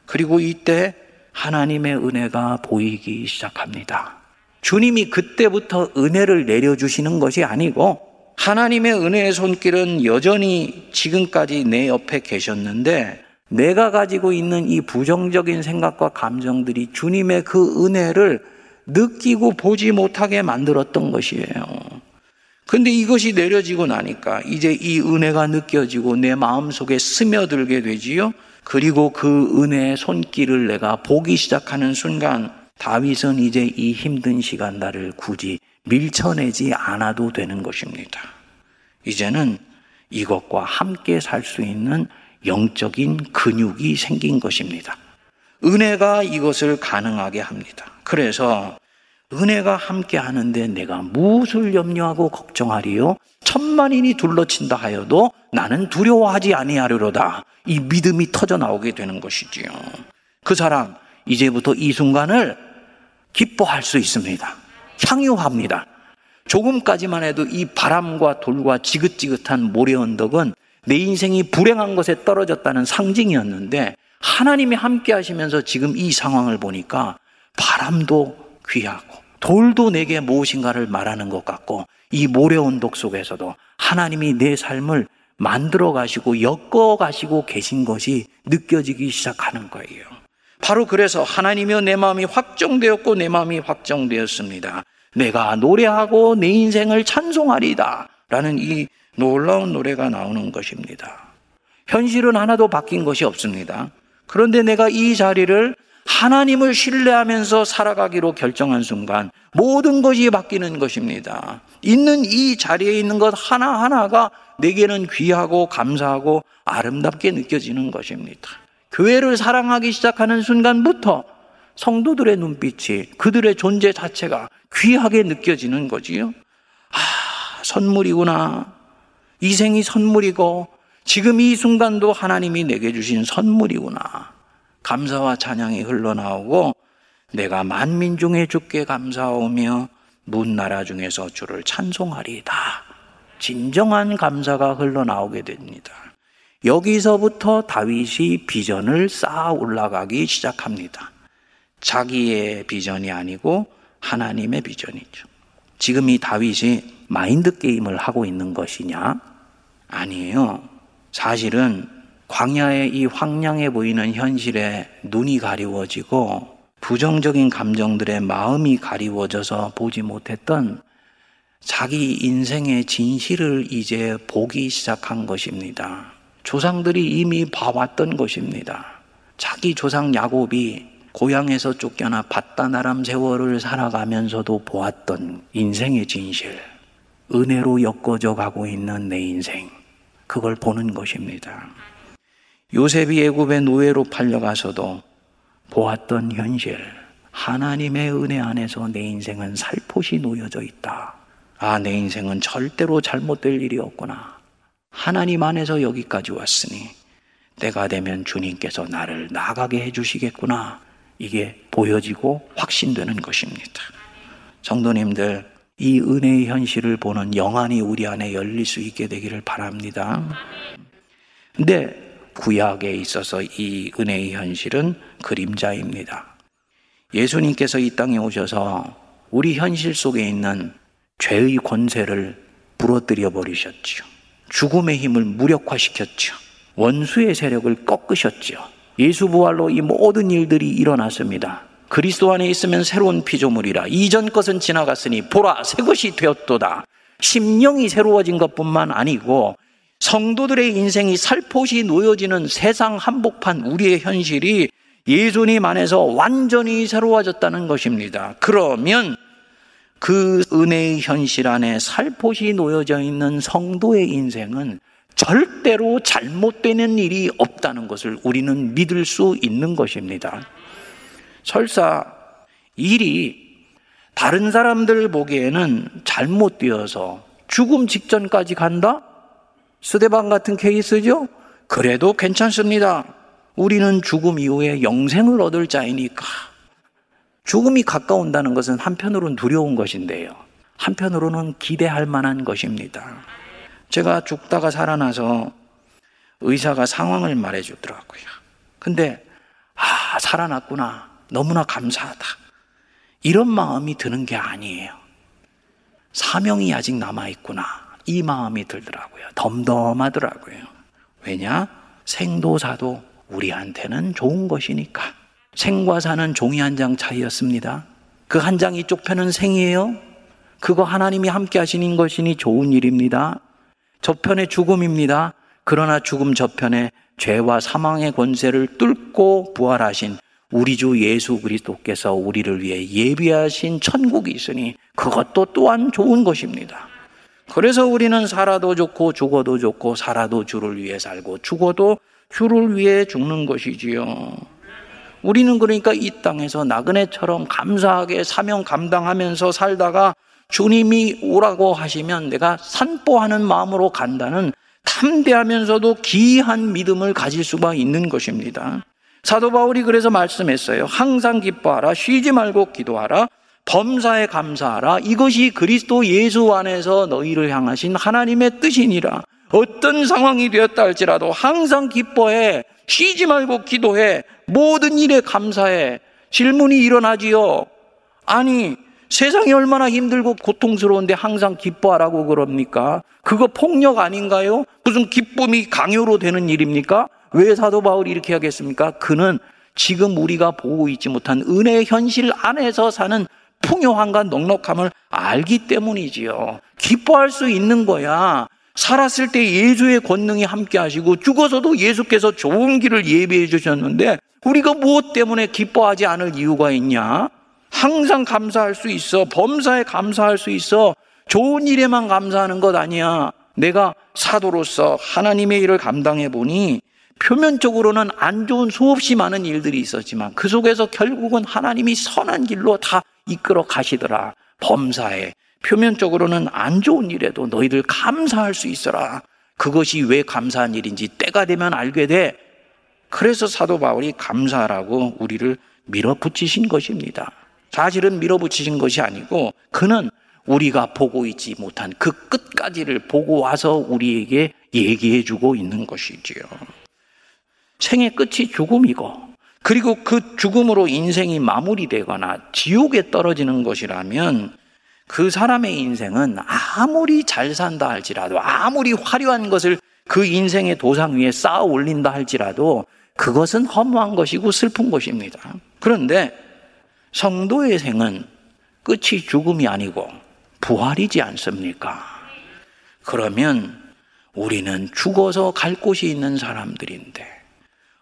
그리고 이때 하나님의 은혜가 보이기 시작합니다. 주님이 그때부터 은혜를 내려주시는 것이 아니고 하나님의 은혜의 손길은 여전히 지금까지 내 옆에 계셨는데 내가 가지고 있는 이 부정적인 생각과 감정들이 주님의 그 은혜를 느끼고 보지 못하게 만들었던 것이에요. 근데 이것이 내려지고 나니까 이제 이 은혜가 느껴지고 내 마음속에 스며들게 되지요. 그리고 그 은혜의 손길을 내가 보기 시작하는 순간 다윗은 이제 이 힘든 시간 나를 굳이 밀쳐내지 않아도 되는 것입니다. 이제는 이것과 함께 살 수 있는 영적인 근육이 생긴 것입니다. 은혜가 이것을 가능하게 합니다. 그래서 은혜가 함께 하는데 내가 무엇을 염려하고 걱정하리요? 10,000,000인이 둘러친다 하여도 나는 두려워하지 아니하리로다. 이 믿음이 터져 나오게 되는 것이지요. 그 사람 이제부터 이 순간을 기뻐할 수 있습니다. 향유합니다. 조금까지만 해도 이 바람과 돌과 지긋지긋한 모래 언덕은 내 인생이 불행한 것에 떨어졌다는 상징이었는데 하나님이 함께 하시면서 지금 이 상황을 보니까 바람도 귀하고 돌도 내게 무엇인가를 말하는 것 같고 이 모래 언덕 속에서도 하나님이 내 삶을 만들어 가시고 엮어 가시고 계신 것이 느껴지기 시작하는 거예요. 바로 그래서 하나님이여 내 마음이 확정되었고 내 마음이 확정되었습니다. 내가 노래하고 내 인생을 찬송하리다 라는 이 놀라운 노래가 나오는 것입니다. 현실은 하나도 바뀐 것이 없습니다. 그런데 내가 이 자리를 하나님을 신뢰하면서 살아가기로 결정한 순간 모든 것이 바뀌는 것입니다. 있는 이 자리에 있는 것 하나하나가 내게는 귀하고 감사하고 아름답게 느껴지는 것입니다. 교회를 사랑하기 시작하는 순간부터 성도들의 눈빛이 그들의 존재 자체가 귀하게 느껴지는 거지요. 아, 선물이구나. 이 생이 선물이고 지금 이 순간도 하나님이 내게 주신 선물이구나. 감사와 찬양이 흘러나오고 내가 만민 중에 주께 감사하오며 문나라 중에서 주를 찬송하리다. 진정한 감사가 흘러나오게 됩니다. 여기서부터 다윗이 비전을 쌓아 올라가기 시작합니다. 자기의 비전이 아니고 하나님의 비전이죠. 지금 이 다윗이 마인드 게임을 하고 있는 것이냐? 아니에요. 사실은 광야의 이 황량해 보이는 현실에 눈이 가리워지고 부정적인 감정들의 마음이 가리워져서 보지 못했던 자기 인생의 진실을 이제 보기 시작한 것입니다. 조상들이 이미 봐왔던 것입니다. 자기 조상 야곱이 고향에서 쫓겨나 바다나람 세월을 살아가면서도 보았던 인생의 진실, 은혜로 엮어져 가고 있는 내 인생, 그걸 보는 것입니다. 요셉이 애굽의 노예로 팔려가서도 보았던 현실, 하나님의 은혜 안에서 내 인생은 살포시 놓여져 있다. 아, 내 인생은 절대로 잘못될 일이 없구나. 하나님 안에서 여기까지 왔으니 때가 되면 주님께서 나를 나가게 해주시겠구나. 이게 보여지고 확신되는 것입니다. 성도님들, 이 은혜의 현실을 보는 영안이 우리 안에 열릴 수 있게 되기를 바랍니다. 근데 구약에 있어서 이 은혜의 현실은 그림자입니다. 예수님께서 이 땅에 오셔서 우리 현실 속에 있는 죄의 권세를 부러뜨려 버리셨지요. 죽음의 힘을 무력화시켰죠. 원수의 세력을 꺾으셨죠. 예수 부활로 이 모든 일들이 일어났습니다. 그리스도 안에 있으면 새로운 피조물이라. 이전 것은 지나갔으니 보라 새 것이 되었도다. 심령이 새로워진 것뿐만 아니고 성도들의 인생이 살포시 놓여지는 세상 한복판 우리의 현실이 예수님 안에서 완전히 새로워졌다는 것입니다. 그러면 그 은혜의 현실 안에 살포시 놓여져 있는 성도의 인생은 절대로 잘못되는 일이 없다는 것을 우리는 믿을 수 있는 것입니다. 설사 일이 다른 사람들 보기에는 잘못되어서 죽음 직전까지 간다? 스데반 같은 케이스죠? 그래도 괜찮습니다. 우리는 죽음 이후에 영생을 얻을 자이니까 죽음이 가까운다는 것은 한편으로는 두려운 것인데요, 한편으로는 기대할 만한 것입니다. 제가 죽다가 살아나서 의사가 상황을 말해주더라고요. 근데 살아났구나, 너무나 감사하다, 이런 마음이 드는 게 아니에요. 사명이 아직 남아있구나, 이 마음이 들더라고요. 덤덤하더라고요. 왜냐? 생도사도 우리한테는 좋은 것이니까. 생과 사는 종이 한 장 차이였습니다. 그 한 장 이쪽 편은 생이에요. 그거 하나님이 함께 하시는 것이니 좋은 일입니다. 저편의 죽음입니다. 그러나 죽음 저편에 죄와 사망의 권세를 뚫고 부활하신 우리 주 예수 그리스도께서 우리를 위해 예비하신 천국이 있으니 그것도 또한 좋은 것입니다. 그래서 우리는 살아도 좋고 죽어도 좋고, 살아도 주를 위해 살고 죽어도 주를 위해 죽는 것이지요. 우리는 그러니까 이 땅에서 나그네처럼 감사하게 사명 감당하면서 살다가 주님이 오라고 하시면 내가 산보하는 마음으로 간다는 담대하면서도 기이한 믿음을 가질 수가 있는 것입니다. 사도 바울이 그래서 말씀했어요. 항상 기뻐하라, 쉬지 말고 기도하라, 범사에 감사하라, 이것이 그리스도 예수 안에서 너희를 향하신 하나님의 뜻이니라. 어떤 상황이 되었다 할지라도 항상 기뻐해, 쉬지 말고 기도해, 모든 일에 감사해. 질문이 일어나지요. 아니, 세상이 얼마나 힘들고 고통스러운데 항상 기뻐하라고 그럽니까? 그거 폭력 아닌가요? 무슨 기쁨이 강요로 되는 일입니까? 왜 사도 바울이 이렇게 하겠습니까? 그는 지금 우리가 보고 있지 못한 은혜의 현실 안에서 사는 풍요함과 넉넉함을 알기 때문이지요. 기뻐할 수 있는 거야. 살았을 때 예수의 권능이 함께 하시고 죽어서도 예수께서 좋은 길을 예비해 주셨는데 우리가 무엇 때문에 기뻐하지 않을 이유가 있냐? 항상 감사할 수 있어. 범사에 감사할 수 있어. 좋은 일에만 감사하는 것 아니야. 내가 사도로서 하나님의 일을 감당해 보니 표면적으로는 안 좋은 수없이 많은 일들이 있었지만 그 속에서 결국은 하나님이 선한 길로 다 이끌어 가시더라. 범사에 표면적으로는 안 좋은 일에도 너희들 감사할 수 있어라. 그것이 왜 감사한 일인지 때가 되면 알게 돼. 그래서 사도 바울이 감사하라고 우리를 밀어붙이신 것입니다. 사실은 밀어붙이신 것이 아니고 그는 우리가 보고 있지 못한 그 끝까지를 보고 와서 우리에게 얘기해 주고 있는 것이지요. 생의 끝이 죽음이고, 그리고 그 죽음으로 인생이 마무리되거나 지옥에 떨어지는 것이라면 그 사람의 인생은 아무리 잘 산다 할지라도, 아무리 화려한 것을 그 인생의 도상 위에 쌓아 올린다 할지라도 그것은 허무한 것이고 슬픈 것입니다. 그런데 성도의 생은 끝이 죽음이 아니고 부활이지 않습니까? 그러면 우리는 죽어서 갈 곳이 있는 사람들인데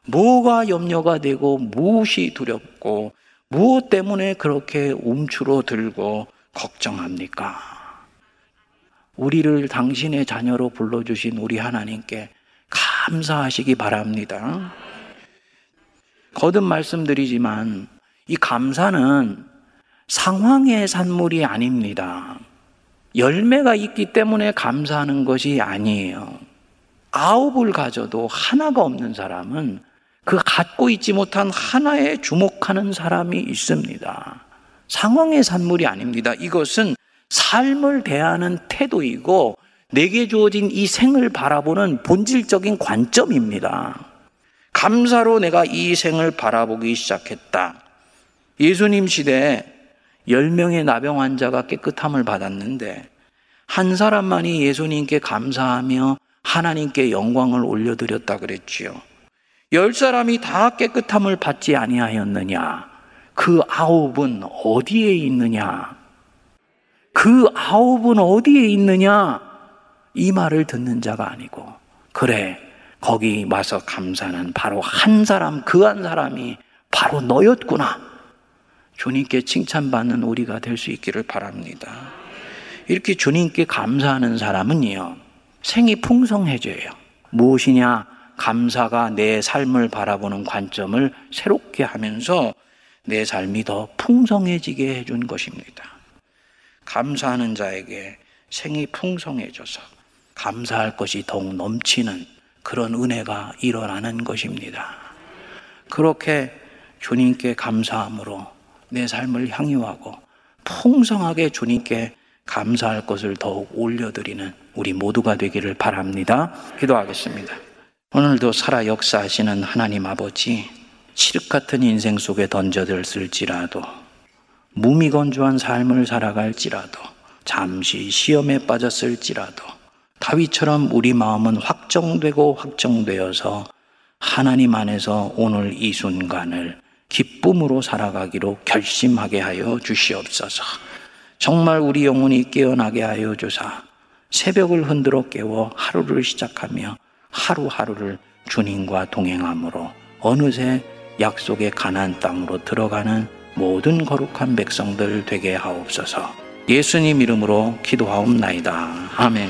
뭐가 염려가 되고, 무엇이 두렵고, 무엇 때문에 그렇게 움츠러들고 걱정합니까? 우리를 당신의 자녀로 불러주신 우리 하나님께 감사하시기 바랍니다. 거듭 말씀드리지만 이 감사는 상황의 산물이 아닙니다. 열매가 있기 때문에 감사하는 것이 아니에요. 9을 가져도 하나가 없는 사람은 그 갖고 있지 못한 하나에 주목하는 사람이 있습니다. 상황의 산물이 아닙니다. 이것은 삶을 대하는 태도이고 내게 주어진 이 생을 바라보는 본질적인 관점입니다. 감사로 내가 이 생을 바라보기 시작했다. 예수님 시대에 10명의 나병 환자가 깨끗함을 받았는데 한 사람만이 예수님께 감사하며 하나님께 영광을 올려드렸다 그랬지요. 10사람이 다 깨끗함을 받지 아니하였느냐? 그 9은 어디에 있느냐? 그 9은 어디에 있느냐? 이 말을 듣는 자가 아니고, 그래, 거기 와서 감사는 바로 한 사람, 그 한 사람이 바로 너였구나. 주님께 칭찬받는 우리가 될 수 있기를 바랍니다. 이렇게 주님께 감사하는 사람은요, 생이 풍성해져요. 무엇이냐? 감사가 내 삶을 바라보는 관점을 새롭게 하면서 내 삶이 더 풍성해지게 해준 것입니다. 감사하는 자에게 생이 풍성해져서 감사할 것이 더욱 넘치는 그런 은혜가 일어나는 것입니다. 그렇게 주님께 감사함으로 내 삶을 향유하고 풍성하게 주님께 감사할 것을 더욱 올려드리는 우리 모두가 되기를 바랍니다. 기도하겠습니다. 오늘도 살아 역사하시는 하나님 아버지, 칠흑같은 인생 속에 던져들었을지라도, 무미건조한 삶을 살아갈지라도, 잠시 시험에 빠졌을지라도, 다윗처럼 우리 마음은 확정되고 확정되어서 하나님 안에서 오늘 이 순간을 기쁨으로 살아가기로 결심하게 하여 주시옵소서. 정말 우리 영혼이 깨어나게 하여 주사 새벽을 흔들어 깨워 하루를 시작하며 하루하루를 주님과 동행함으로 어느새 약속의 가나안 땅으로 들어가는 모든 거룩한 백성들 되게 하옵소서. 예수님 이름으로 기도하옵나이다. 아멘.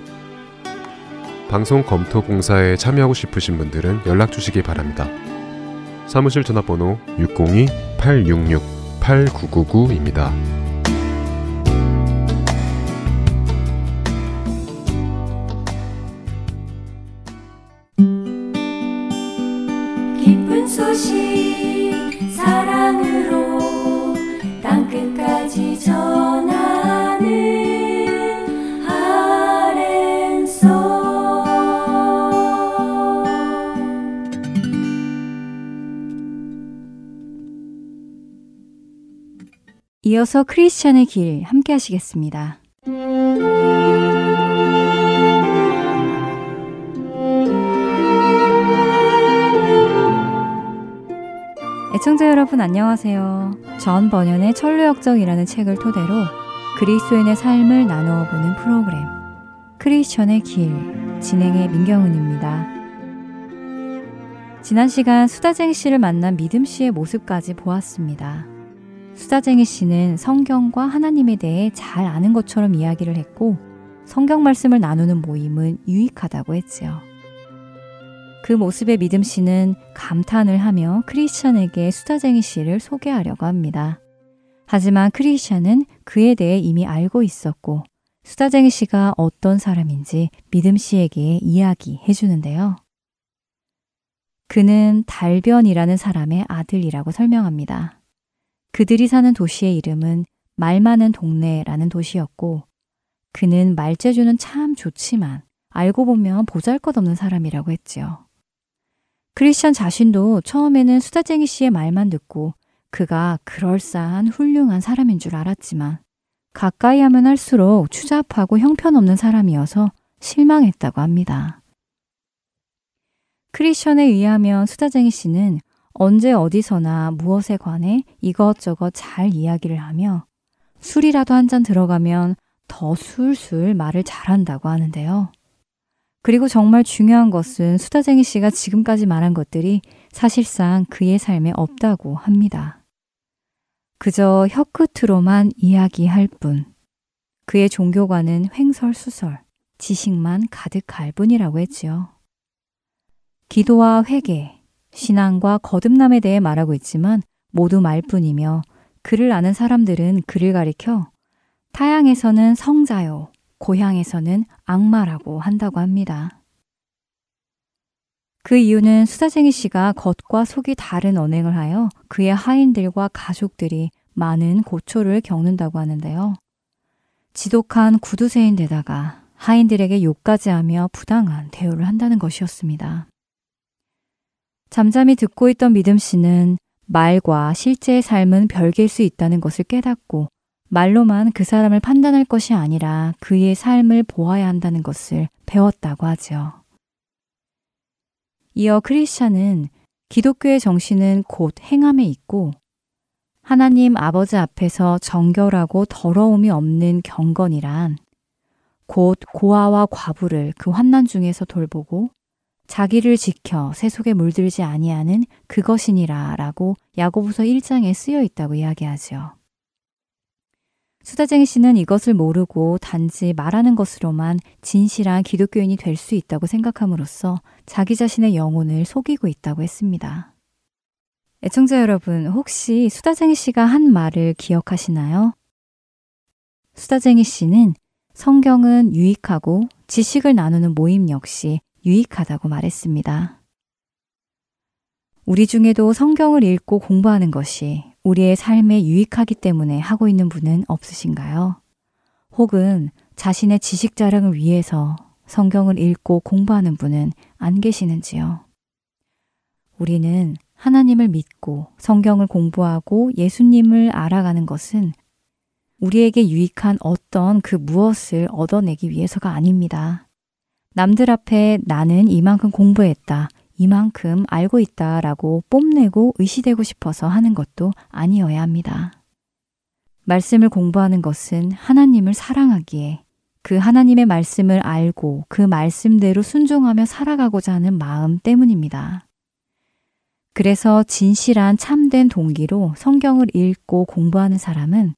방송 검토 봉사에 참여하고 싶으신 분들은 연락주시기 바랍니다. 사무실 전화번호 602-866-8999입니다. 기쁜 소식 사랑으로 땅끝까지 전하는 이어서 크리스찬의 길 함께 하시겠습니다. 애청자 여러분 안녕하세요. 전 번연의 천루역정이라는 책을 토대로 그리스도인의 삶을 나누어 보는 프로그램 크리스찬의 길 진행의 민경은입니다. 지난 시간 수다쟁이 씨를 만난 믿음 씨의 모습까지 보았습니다. 수다쟁이 씨는 성경과 하나님에 대해 잘 아는 것처럼 이야기를 했고 성경 말씀을 나누는 모임은 유익하다고 했지요. 그 모습에 믿음 씨는 감탄을 하며 크리스찬에게 수다쟁이 씨를 소개하려고 합니다. 하지만 크리스찬은 그에 대해 이미 알고 있었고 수다쟁이 씨가 어떤 사람인지 믿음 씨에게 이야기해 주는데요. 그는 달변이라는 사람의 아들이라고 설명합니다. 그들이 사는 도시의 이름은 말 많은 동네라는 도시였고 그는 말재주는 참 좋지만 알고 보면 보잘것없는 사람이라고 했지요. 크리스찬 자신도 처음에는 수다쟁이 씨의 말만 듣고 그가 그럴싸한 훌륭한 사람인 줄 알았지만 가까이 하면 할수록 추잡하고 형편없는 사람이어서 실망했다고 합니다. 크리스찬에 의하면 수다쟁이 씨는 언제 어디서나 무엇에 관해 이것저것 잘 이야기를 하며 술이라도 한 잔 들어가면 더 술술 말을 잘한다고 하는데요. 그리고 정말 중요한 것은 수다쟁이 씨가 지금까지 말한 것들이 사실상 그의 삶에 없다고 합니다. 그저 혀끝으로만 이야기할 뿐. 그의 종교관은 횡설수설, 지식만 가득할 뿐이라고 했지요. 기도와 회개, 신앙과 거듭남에 대해 말하고 있지만 모두 말뿐이며 그를 아는 사람들은 그를 가리켜 타향에서는 성자요, 고향에서는 악마라고 한다고 합니다. 그 이유는 수다쟁이 씨가 겉과 속이 다른 언행을 하여 그의 하인들과 가족들이 많은 고초를 겪는다고 하는데요. 지독한 구두쇠인데다가 하인들에게 욕까지 하며 부당한 대우를 한다는 것이었습니다. 잠잠히 듣고 있던 믿음 씨는 말과 실제의 삶은 별개일 수 있다는 것을 깨닫고 말로만 그 사람을 판단할 것이 아니라 그의 삶을 보아야 한다는 것을 배웠다고 하죠. 이어 크리스찬은 기독교의 정신은 곧 행함에 있고 하나님 아버지 앞에서 정결하고 더러움이 없는 경건이란 곧 고아와 과부를 그 환난 중에서 돌보고 자기를 지켜 세속에 물들지 아니하는 그것이니라 라고 야고보서 1장에 쓰여 있다고 이야기하지요. 수다쟁이 씨는 이것을 모르고 단지 말하는 것으로만 진실한 기독교인이 될 수 있다고 생각함으로써 자기 자신의 영혼을 속이고 있다고 했습니다. 애청자 여러분, 혹시 수다쟁이 씨가 한 말을 기억하시나요? 수다쟁이 씨는 성경은 유익하고 지식을 나누는 모임 역시 유익하다고 말했습니다. 우리 중에도 성경을 읽고 공부하는 것이 우리의 삶에 유익하기 때문에 하고 있는 분은 없으신가요? 혹은 자신의 지식 자랑을 위해서 성경을 읽고 공부하는 분은 안 계시는지요? 우리는 하나님을 믿고 성경을 공부하고 예수님을 알아가는 것은 우리에게 유익한 어떤 그 무엇을 얻어내기 위해서가 아닙니다. 남들 앞에 나는 이만큼 공부했다, 이만큼 알고 있다라고 뽐내고 의시되고 싶어서 하는 것도 아니어야 합니다. 말씀을 공부하는 것은 하나님을 사랑하기에 그 하나님의 말씀을 알고 그 말씀대로 순종하며 살아가고자 하는 마음 때문입니다. 그래서 진실한 참된 동기로 성경을 읽고 공부하는 사람은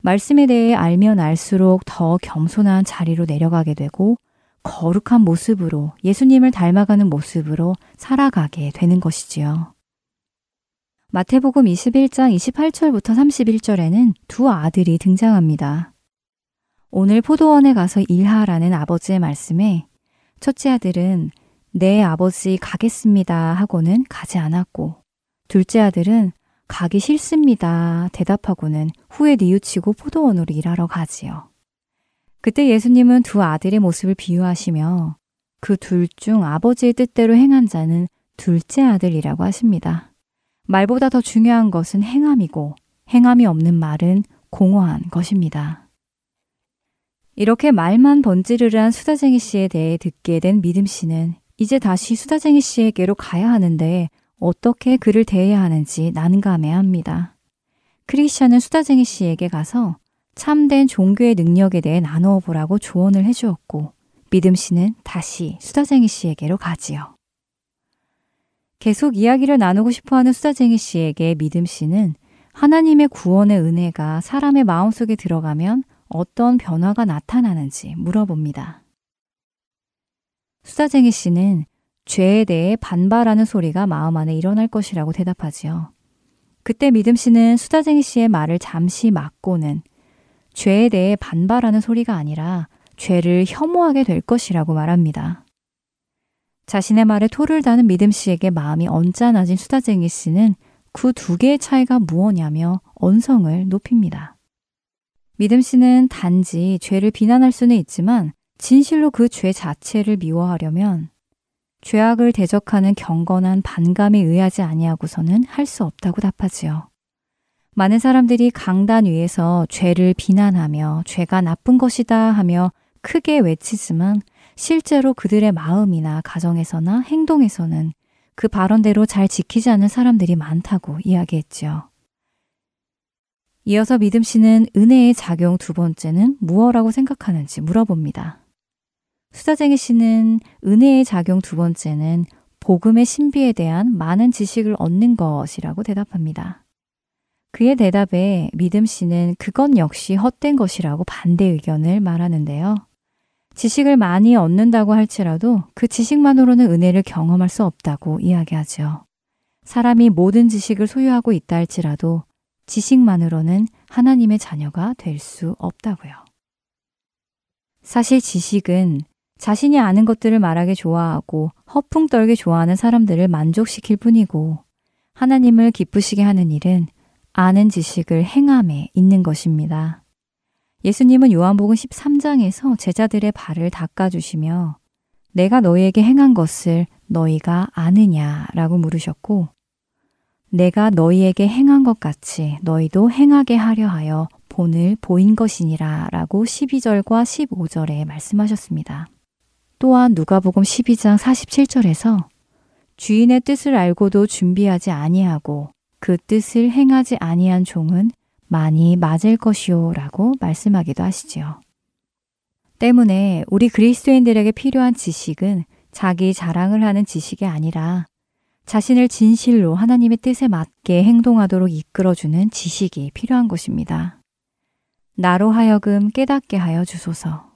말씀에 대해 알면 알수록 더 겸손한 자리로 내려가게 되고 거룩한 모습으로 예수님을 닮아가는 모습으로 살아가게 되는 것이지요. 마태복음 21장 28절부터 31절에는 두 아들이 등장합니다. 오늘 포도원에 가서 일하라는 아버지의 말씀에 첫째 아들은 네 아버지 가겠습니다 하고는 가지 않았고 둘째 아들은 가기 싫습니다 대답하고는 후에 뉘우치고 포도원으로 일하러 가지요. 그때 예수님은 두 아들의 모습을 비유하시며 그 둘 중 아버지의 뜻대로 행한 자는 둘째 아들이라고 하십니다. 말보다 더 중요한 것은 행함이고 행함이 없는 말은 공허한 것입니다. 이렇게 말만 번지르르한 수다쟁이 씨에 대해 듣게 된 믿음 씨는 이제 다시 수다쟁이 씨에게로 가야 하는데 어떻게 그를 대해야 하는지 난감해합니다. 크리스찬은 수다쟁이 씨에게 가서 참된 종교의 능력에 대해 나누어 보라고 조언을 해주었고 믿음 씨는 다시 수다쟁이 씨에게로 가지요. 계속 이야기를 나누고 싶어하는 수다쟁이 씨에게 믿음 씨는 하나님의 구원의 은혜가 사람의 마음속에 들어가면 어떤 변화가 나타나는지 물어봅니다. 수다쟁이 씨는 죄에 대해 반발하는 소리가 마음 안에 일어날 것이라고 대답하지요. 그때 믿음 씨는 수다쟁이 씨의 말을 잠시 막고는 죄에 대해 반발하는 소리가 아니라 죄를 혐오하게 될 것이라고 말합니다. 자신의 말에 토를 다는 믿음 씨에게 마음이 언짢아진 수다쟁이 씨는 그 두 개의 차이가 무엇이냐며 언성을 높입니다. 믿음 씨는 단지 죄를 비난할 수는 있지만 진실로 그 죄 자체를 미워하려면 죄악을 대적하는 경건한 반감에 의하지 아니하고서는 할 수 없다고 답하지요. 많은 사람들이 강단 위에서 죄를 비난하며 죄가 나쁜 것이다 하며 크게 외치지만 실제로 그들의 마음이나 가정에서나 행동에서는 그 발언대로 잘 지키지 않는 사람들이 많다고 이야기했지요. 이어서 믿음 씨는 은혜의 작용 두 번째는 무엇이라고 생각하는지 물어봅니다. 수다쟁이 씨는 은혜의 작용 두 번째는 복음의 신비에 대한 많은 지식을 얻는 것이라고 대답합니다. 그의 대답에 믿음 씨는 그건 역시 헛된 것이라고 반대 의견을 말하는데요. 지식을 많이 얻는다고 할지라도 그 지식만으로는 은혜를 경험할 수 없다고 이야기하죠. 사람이 모든 지식을 소유하고 있다 할지라도 지식만으로는 하나님의 자녀가 될 수 없다고요. 사실 지식은 자신이 아는 것들을 말하기 좋아하고 허풍 떨기 좋아하는 사람들을 만족시킬 뿐이고 하나님을 기쁘시게 하는 일은 아는 지식을 행함에 있는 것입니다. 예수님은 요한복음 13장에서 제자들의 발을 닦아주시며 내가 너희에게 행한 것을 너희가 아느냐라고 물으셨고 내가 너희에게 행한 것 같이 너희도 행하게 하려 하여 본을 보인 것이니라 라고 12절과 15절에 말씀하셨습니다. 또한 누가복음 12장 47절에서 주인의 뜻을 알고도 준비하지 아니하고 그 뜻을 행하지 아니한 종은 많이 맞을 것이요 라고 말씀하기도 하시지요. 때문에 우리 그리스도인들에게 필요한 지식은 자기 자랑을 하는 지식이 아니라 자신을 진실로 하나님의 뜻에 맞게 행동하도록 이끌어주는 지식이 필요한 것입니다. 나로 하여금 깨닫게 하여 주소서.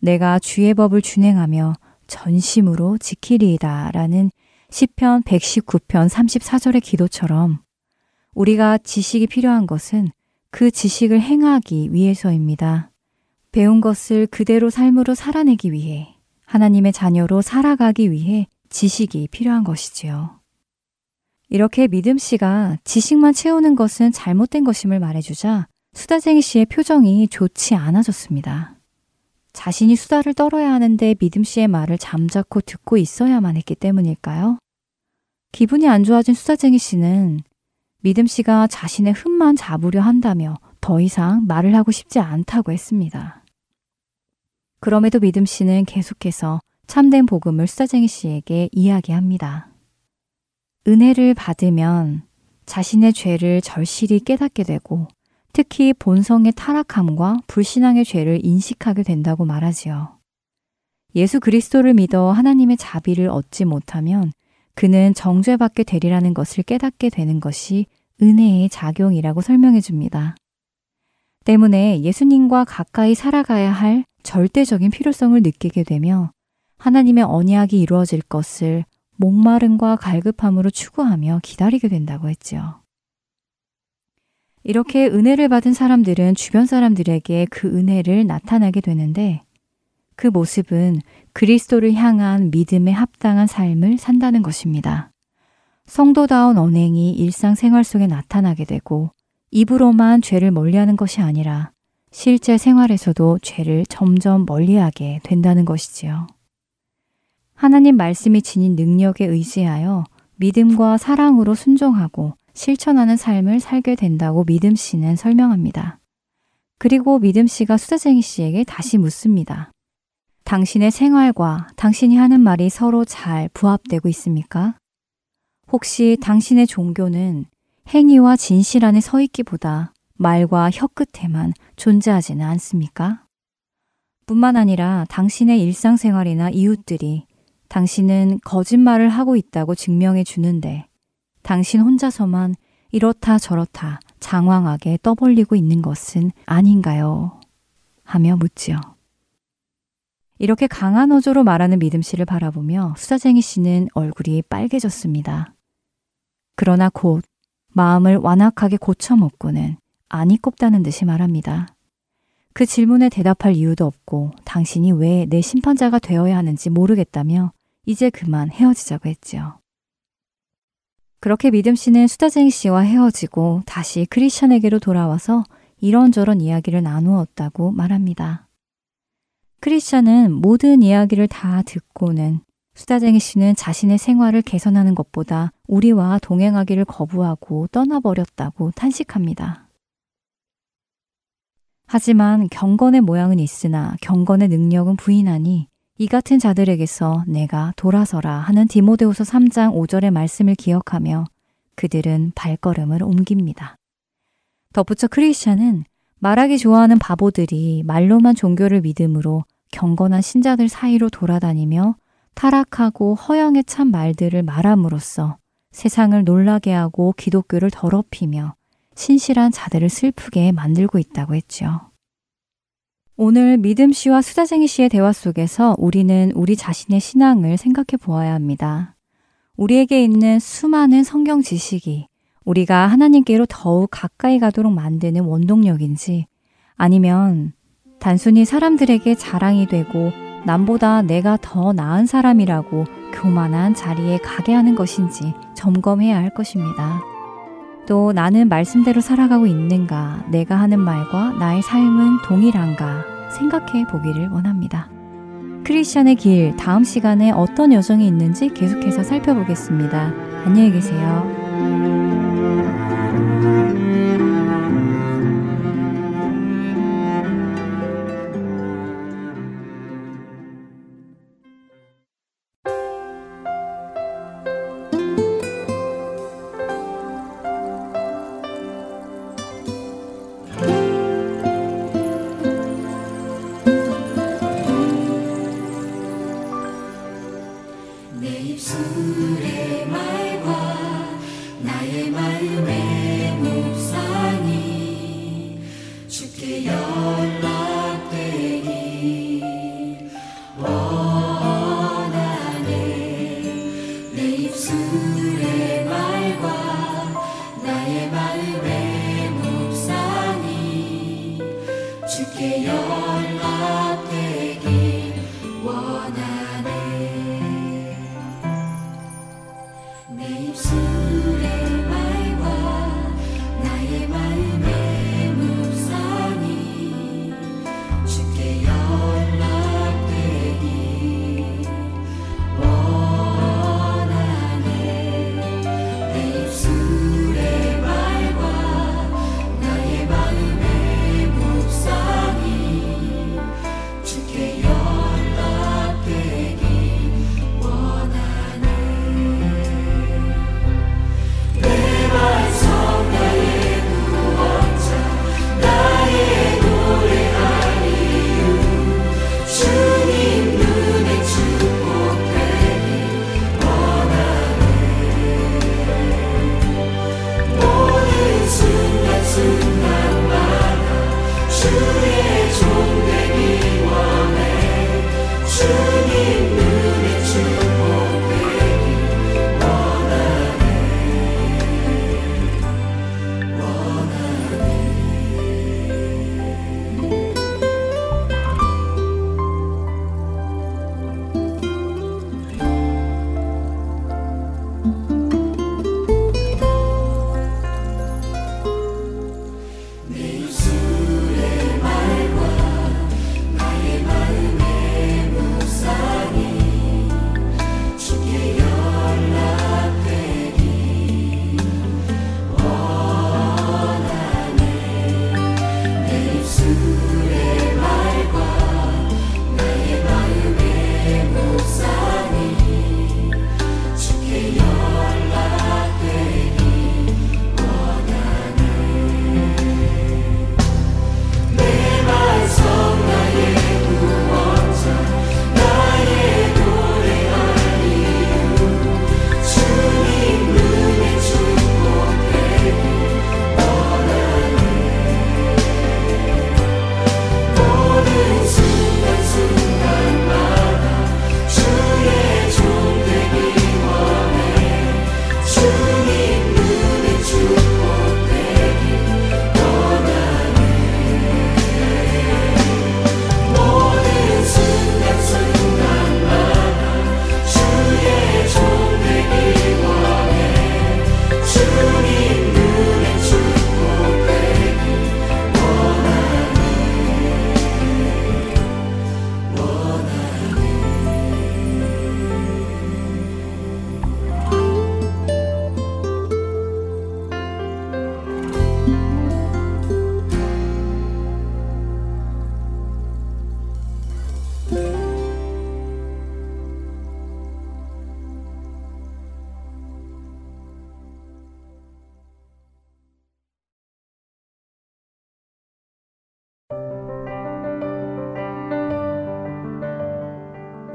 내가 주의 법을 준행하며 전심으로 지키리이다 라는 시편 119편 34절의 기도처럼 우리가 지식이 필요한 것은 그 지식을 행하기 위해서입니다. 배운 것을 그대로 삶으로 살아내기 위해 하나님의 자녀로 살아가기 위해 지식이 필요한 것이지요. 이렇게 믿음 씨가 지식만 채우는 것은 잘못된 것임을 말해주자 수다쟁이 씨의 표정이 좋지 않아졌습니다. 자신이 수다를 떨어야 하는데 믿음 씨의 말을 잠자코 듣고 있어야만 했기 때문일까요? 기분이 안 좋아진 수다쟁이 씨는 믿음 씨가 자신의 흠만 잡으려 한다며 더 이상 말을 하고 싶지 않다고 했습니다. 그럼에도 믿음 씨는 계속해서 참된 복음을 수다쟁이 씨에게 이야기합니다. 은혜를 받으면 자신의 죄를 절실히 깨닫게 되고 특히 본성의 타락함과 불신앙의 죄를 인식하게 된다고 말하지요. 예수 그리스도를 믿어 하나님의 자비를 얻지 못하면 그는 정죄받게 되리라는 것을 깨닫게 되는 것이 은혜의 작용이라고 설명해 줍니다. 때문에 예수님과 가까이 살아가야 할 절대적인 필요성을 느끼게 되며 하나님의 언약이 이루어질 것을 목마름과 갈급함으로 추구하며 기다리게 된다고 했지요. 이렇게 은혜를 받은 사람들은 주변 사람들에게 그 은혜를 나타나게 되는데 그 모습은 그리스도를 향한 믿음에 합당한 삶을 산다는 것입니다. 성도다운 언행이 일상생활 속에 나타나게 되고 입으로만 죄를 멀리하는 것이 아니라 실제 생활에서도 죄를 점점 멀리하게 된다는 것이지요. 하나님 말씀이 지닌 능력에 의지하여 믿음과 사랑으로 순종하고 실천하는 삶을 살게 된다고 믿음 씨는 설명합니다. 그리고 믿음 씨가 수다쟁이 씨에게 다시 묻습니다. 당신의 생활과 당신이 하는 말이 서로 잘 부합되고 있습니까? 혹시 당신의 종교는 행위와 진실 안에 서 있기보다 말과 혀끝에만 존재하지는 않습니까? 뿐만 아니라 당신의 일상생활이나 이웃들이 당신은 거짓말을 하고 있다고 증명해 주는데 당신 혼자서만 이렇다 저렇다 장황하게 떠벌리고 있는 것은 아닌가요? 하며 묻지요. 이렇게 강한 어조로 말하는 믿음 씨를 바라보며 수다쟁이 씨는 얼굴이 빨개졌습니다. 그러나 곧 마음을 완악하게 고쳐먹고는 아니 꼽다는 듯이 말합니다. 그 질문에 대답할 이유도 없고 당신이 왜 내 심판자가 되어야 하는지 모르겠다며 이제 그만 헤어지자고 했지요. 그렇게 믿음 씨는 수다쟁이 씨와 헤어지고 다시 크리스찬에게로 돌아와서 이런저런 이야기를 나누었다고 말합니다. 크리스찬은 모든 이야기를 다 듣고는 수다쟁이 씨는 자신의 생활을 개선하는 것보다 우리와 동행하기를 거부하고 떠나버렸다고 탄식합니다. 하지만 경건의 모양은 있으나 경건의 능력은 부인하니 이 같은 자들에게서 내가 돌아서라 하는 디모데후서 3장 5절의 말씀을 기억하며 그들은 발걸음을 옮깁니다. 덧붙여 크리스찬은 말하기 좋아하는 바보들이 말로만 종교를 믿음으로 경건한 신자들 사이로 돌아다니며 타락하고 허영에 찬 말들을 말함으로써 세상을 놀라게 하고 기독교를 더럽히며 신실한 자들을 슬프게 만들고 있다고 했죠. 오늘 믿음 씨와 수다쟁이 씨의 대화 속에서 우리는 우리 자신의 신앙을 생각해 보아야 합니다. 우리에게 있는 수많은 성경 지식이 우리가 하나님께로 더욱 가까이 가도록 만드는 원동력인지 아니면 단순히 사람들에게 자랑이 되고 남보다 내가 더 나은 사람이라고 교만한 자리에 가게 하는 것인지 점검해야 할 것입니다. 또 나는 말씀대로 살아가고 있는가, 내가 하는 말과 나의 삶은 동일한가 생각해 보기를 원합니다. 크리스찬의 길, 다음 시간에 어떤 여정이 있는지 계속해서 살펴보겠습니다. 안녕히 계세요.